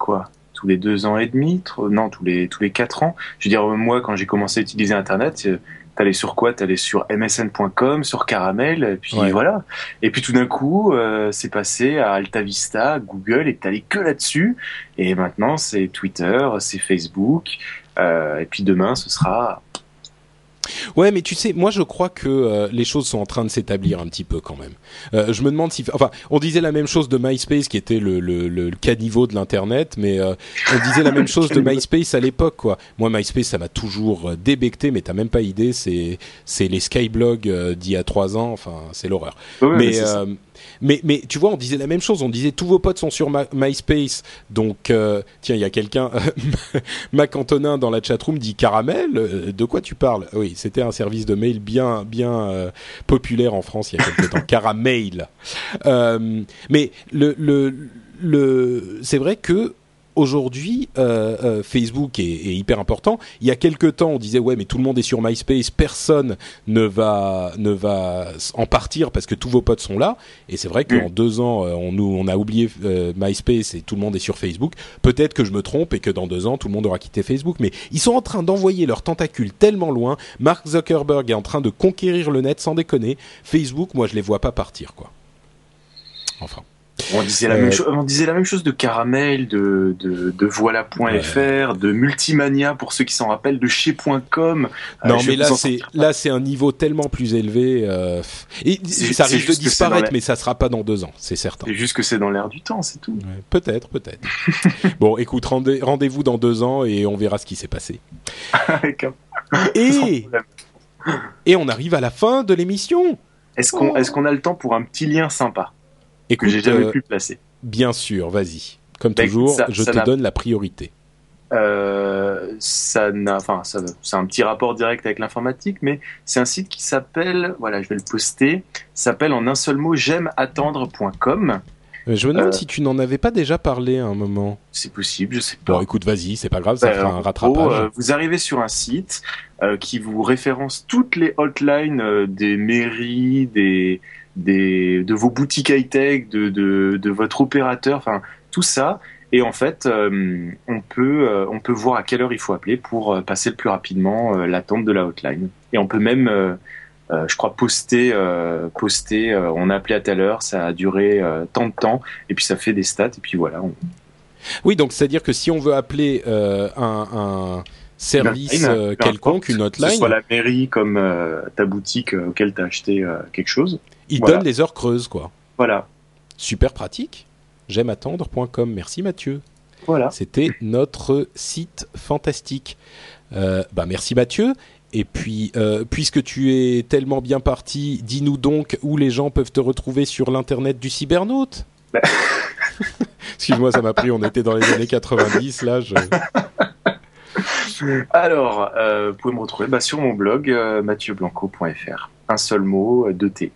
2 ans et demi, tous les 4 ans. Je veux dire, moi, quand j'ai commencé à utiliser Internet, t'allais sur quoi ? T'allais sur msn.com, sur Caramel, et puis ouais. Voilà. Et puis tout d'un coup, c'est passé à AltaVista, Google, et t'allais que là-dessus. Et maintenant, c'est Twitter, c'est Facebook, et puis demain, ce sera... Ouais, mais tu sais, moi je crois que les choses sont en train de s'établir un petit peu quand même. Je me demande si... Enfin, on disait la même chose de MySpace qui était le caniveau de l'Internet, mais on disait la même chose de MySpace à l'époque, quoi. Moi, MySpace, ça m'a toujours débecté, mais t'as même pas idée, c'est les skyblogs d'il y a 3 ans, enfin, c'est l'horreur. Ouais, mais tu vois, on disait la même chose, on disait tous vos potes sont sur MySpace, donc tiens, il y a quelqu'un, Mac Antonin dans la chatroom dit Caramel, de quoi tu parles ? Oui, c'était un service de mail bien populaire en France il y a quelque temps, Caramel. Mais c'est vrai que aujourd'hui, Facebook est hyper important. Il y a quelque temps, on disait ouais, mais tout le monde est sur MySpace, personne ne va en partir parce que tous vos potes sont là. Et c'est vrai qu'en 2 ans, on a oublié MySpace et tout le monde est sur Facebook. Peut-être que je me trompe et que dans 2 ans, tout le monde aura quitté Facebook. Mais ils sont en train d'envoyer leurs tentacules tellement loin. Mark Zuckerberg est en train de conquérir le net, sans déconner. Facebook, moi, je les vois pas partir, quoi. Enfin. On disait la même chose de Caramel, de Voilà.fr, de Multimania, pour ceux qui s'en rappellent, de Chez.com. Non, mais là c'est un niveau tellement plus élevé. Et ça risque de disparaître, mais ça sera pas dans 2 ans, c'est certain. C'est juste que c'est dans l'air du temps, c'est tout. Ouais, peut-être. Bon, écoute, rendez-vous dans 2 ans et on verra ce qui s'est passé. Et on arrive à la fin de l'émission. Est-ce qu'on a le temps pour un petit lien sympa ? Écoute, que j'ai jamais pu placer. Bien sûr, vas-y. Comme toujours, je te donne la priorité. C'est un petit rapport direct avec l'informatique, mais c'est un site qui s'appelle, voilà, je vais le poster, s'appelle en un seul mot j'aimeattendre.com. Je me demande si tu n'en avais pas déjà parlé à un moment. C'est possible, je sais pas. Bon, écoute, vas-y, c'est pas grave, ça fera un rattrapage. Vous arrivez sur un site qui vous référence toutes les hotlines des mairies, de vos boutiques high-tech, de votre opérateur, enfin tout ça, Et en fait, on peut voir à quelle heure il faut appeler pour passer le plus rapidement l'attente de la hotline. Et on peut même, je crois, poster, on a appelé à telle heure, ça a duré tant de temps, et puis ça fait des stats, et puis voilà. Oui, donc c'est-à-dire que si on veut appeler un service quelconque, une hotline... Que ce soit la mairie comme ta boutique auquel tu as acheté quelque chose. Il donne les heures creuses, quoi. Voilà. Super pratique. J'aimeattendre.com. Merci Mathieu. Voilà. C'était notre site fantastique. Merci Mathieu. Et puis, puisque tu es tellement bien parti, dis-nous donc où les gens peuvent te retrouver sur l'internet du cybernaute. Excuse-moi, ça m'a pris, on était dans les années 90, là. Alors, vous pouvez me retrouver sur mon blog, mathieublanco.fr. Un seul mot, 2T.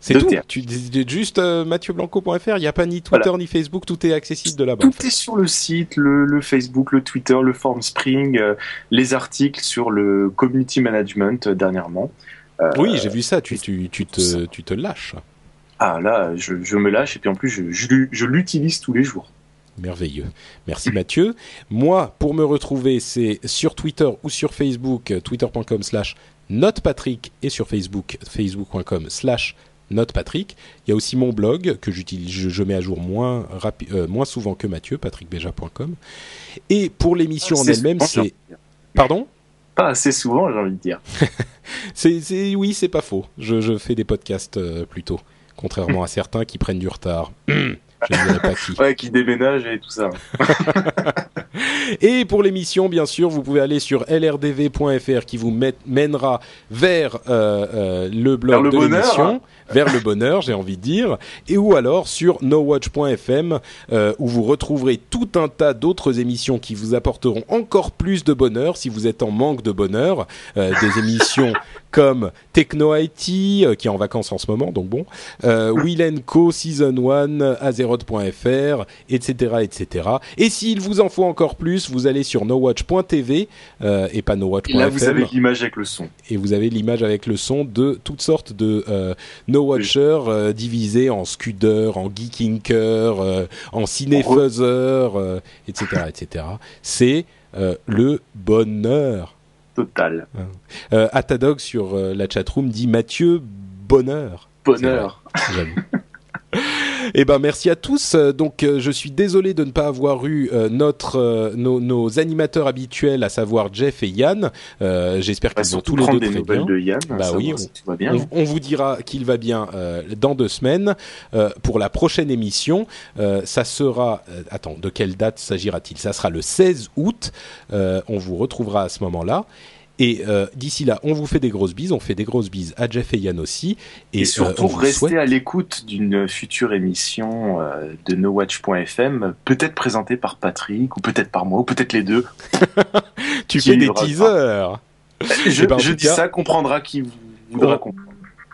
C'est tout. Tu dis juste mathieublanco.fr, il n'y a pas ni Twitter ni Facebook, tout est accessible de là-bas. Tout est sur le site, le Facebook, le Twitter, le Formspring, les articles sur le community management dernièrement. Oui, j'ai vu ça, tu te lâches. Ah là, je me lâche et puis en plus je l'utilise tous les jours. Merveilleux. Merci Mathieu. Moi, pour me retrouver, c'est sur Twitter ou sur Facebook, twitter.com/notepatrick et sur Facebook, facebook.com/NotePatrick. Il y a aussi mon blog que j'utilise, je mets à jour moins souvent que Mathieu, patrickbeja.com. Et pour l'émission en elle-même, c'est... Pardon ? Pas assez souvent, j'ai envie de dire. Oui, c'est pas faux. Je fais des podcasts plutôt, contrairement à certains qui prennent du retard. Je ne dirais pas qui. Ouais, qui déménage et tout ça. Et pour l'émission, bien sûr, vous pouvez aller sur lrdv.fr qui vous mènera vers le blog de l'émission. Vers le bonheur, j'ai envie de dire. Et ou alors sur NoWatch.fm où vous retrouverez tout un tas d'autres émissions qui vous apporteront encore plus de bonheur si vous êtes en manque de bonheur. Des émissions comme Techno IT, qui est en vacances en ce moment, donc bon. Will & Co, Season 1, Azeroth.fr, etc., etc. Et s'il vous en faut encore plus, vous allez sur nowatch.tv et pas nowatch.fm. Et là, vous avez l'image avec le son. Et vous avez l'image avec le son de toutes sortes de... No-watchers divisés en scudeurs, en geekinkers, en cinéfuzzers, etc., etc. C'est le bonheur. Total. Atadog sur la chatroom dit Mathieu, bonheur. Bonheur. J'avoue. Eh ben merci à tous. Donc je suis désolé de ne pas avoir eu nos animateurs habituels, à savoir Jeff et Yann. J'espère qu'ils vont tous les deux très bien. De Yann, oui, va bien. On vous dira qu'il va bien dans 2 semaines pour la prochaine émission. Ça sera. Attends, de quelle date s'agira-t-il ? Ça sera le 16 août. On vous retrouvera à ce moment-là. Et d'ici là, on vous fait des grosses bises. On fait des grosses bises à Jeff et Yann aussi. Et surtout, restez à l'écoute d'une future émission de NoWatch.fm, peut-être présentée par Patrick, ou peut-être par moi, ou peut-être les deux. Tu fais des teasers. Je dis ça, comprendra qui voudra comprendre.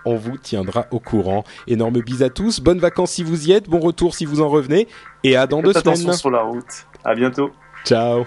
On vous tiendra au courant. Énorme bise à tous. Bonnes vacances si vous y êtes. Bon retour si vous en revenez. Et à dans 2 semaines. Attention sur la route. À bientôt. Ciao.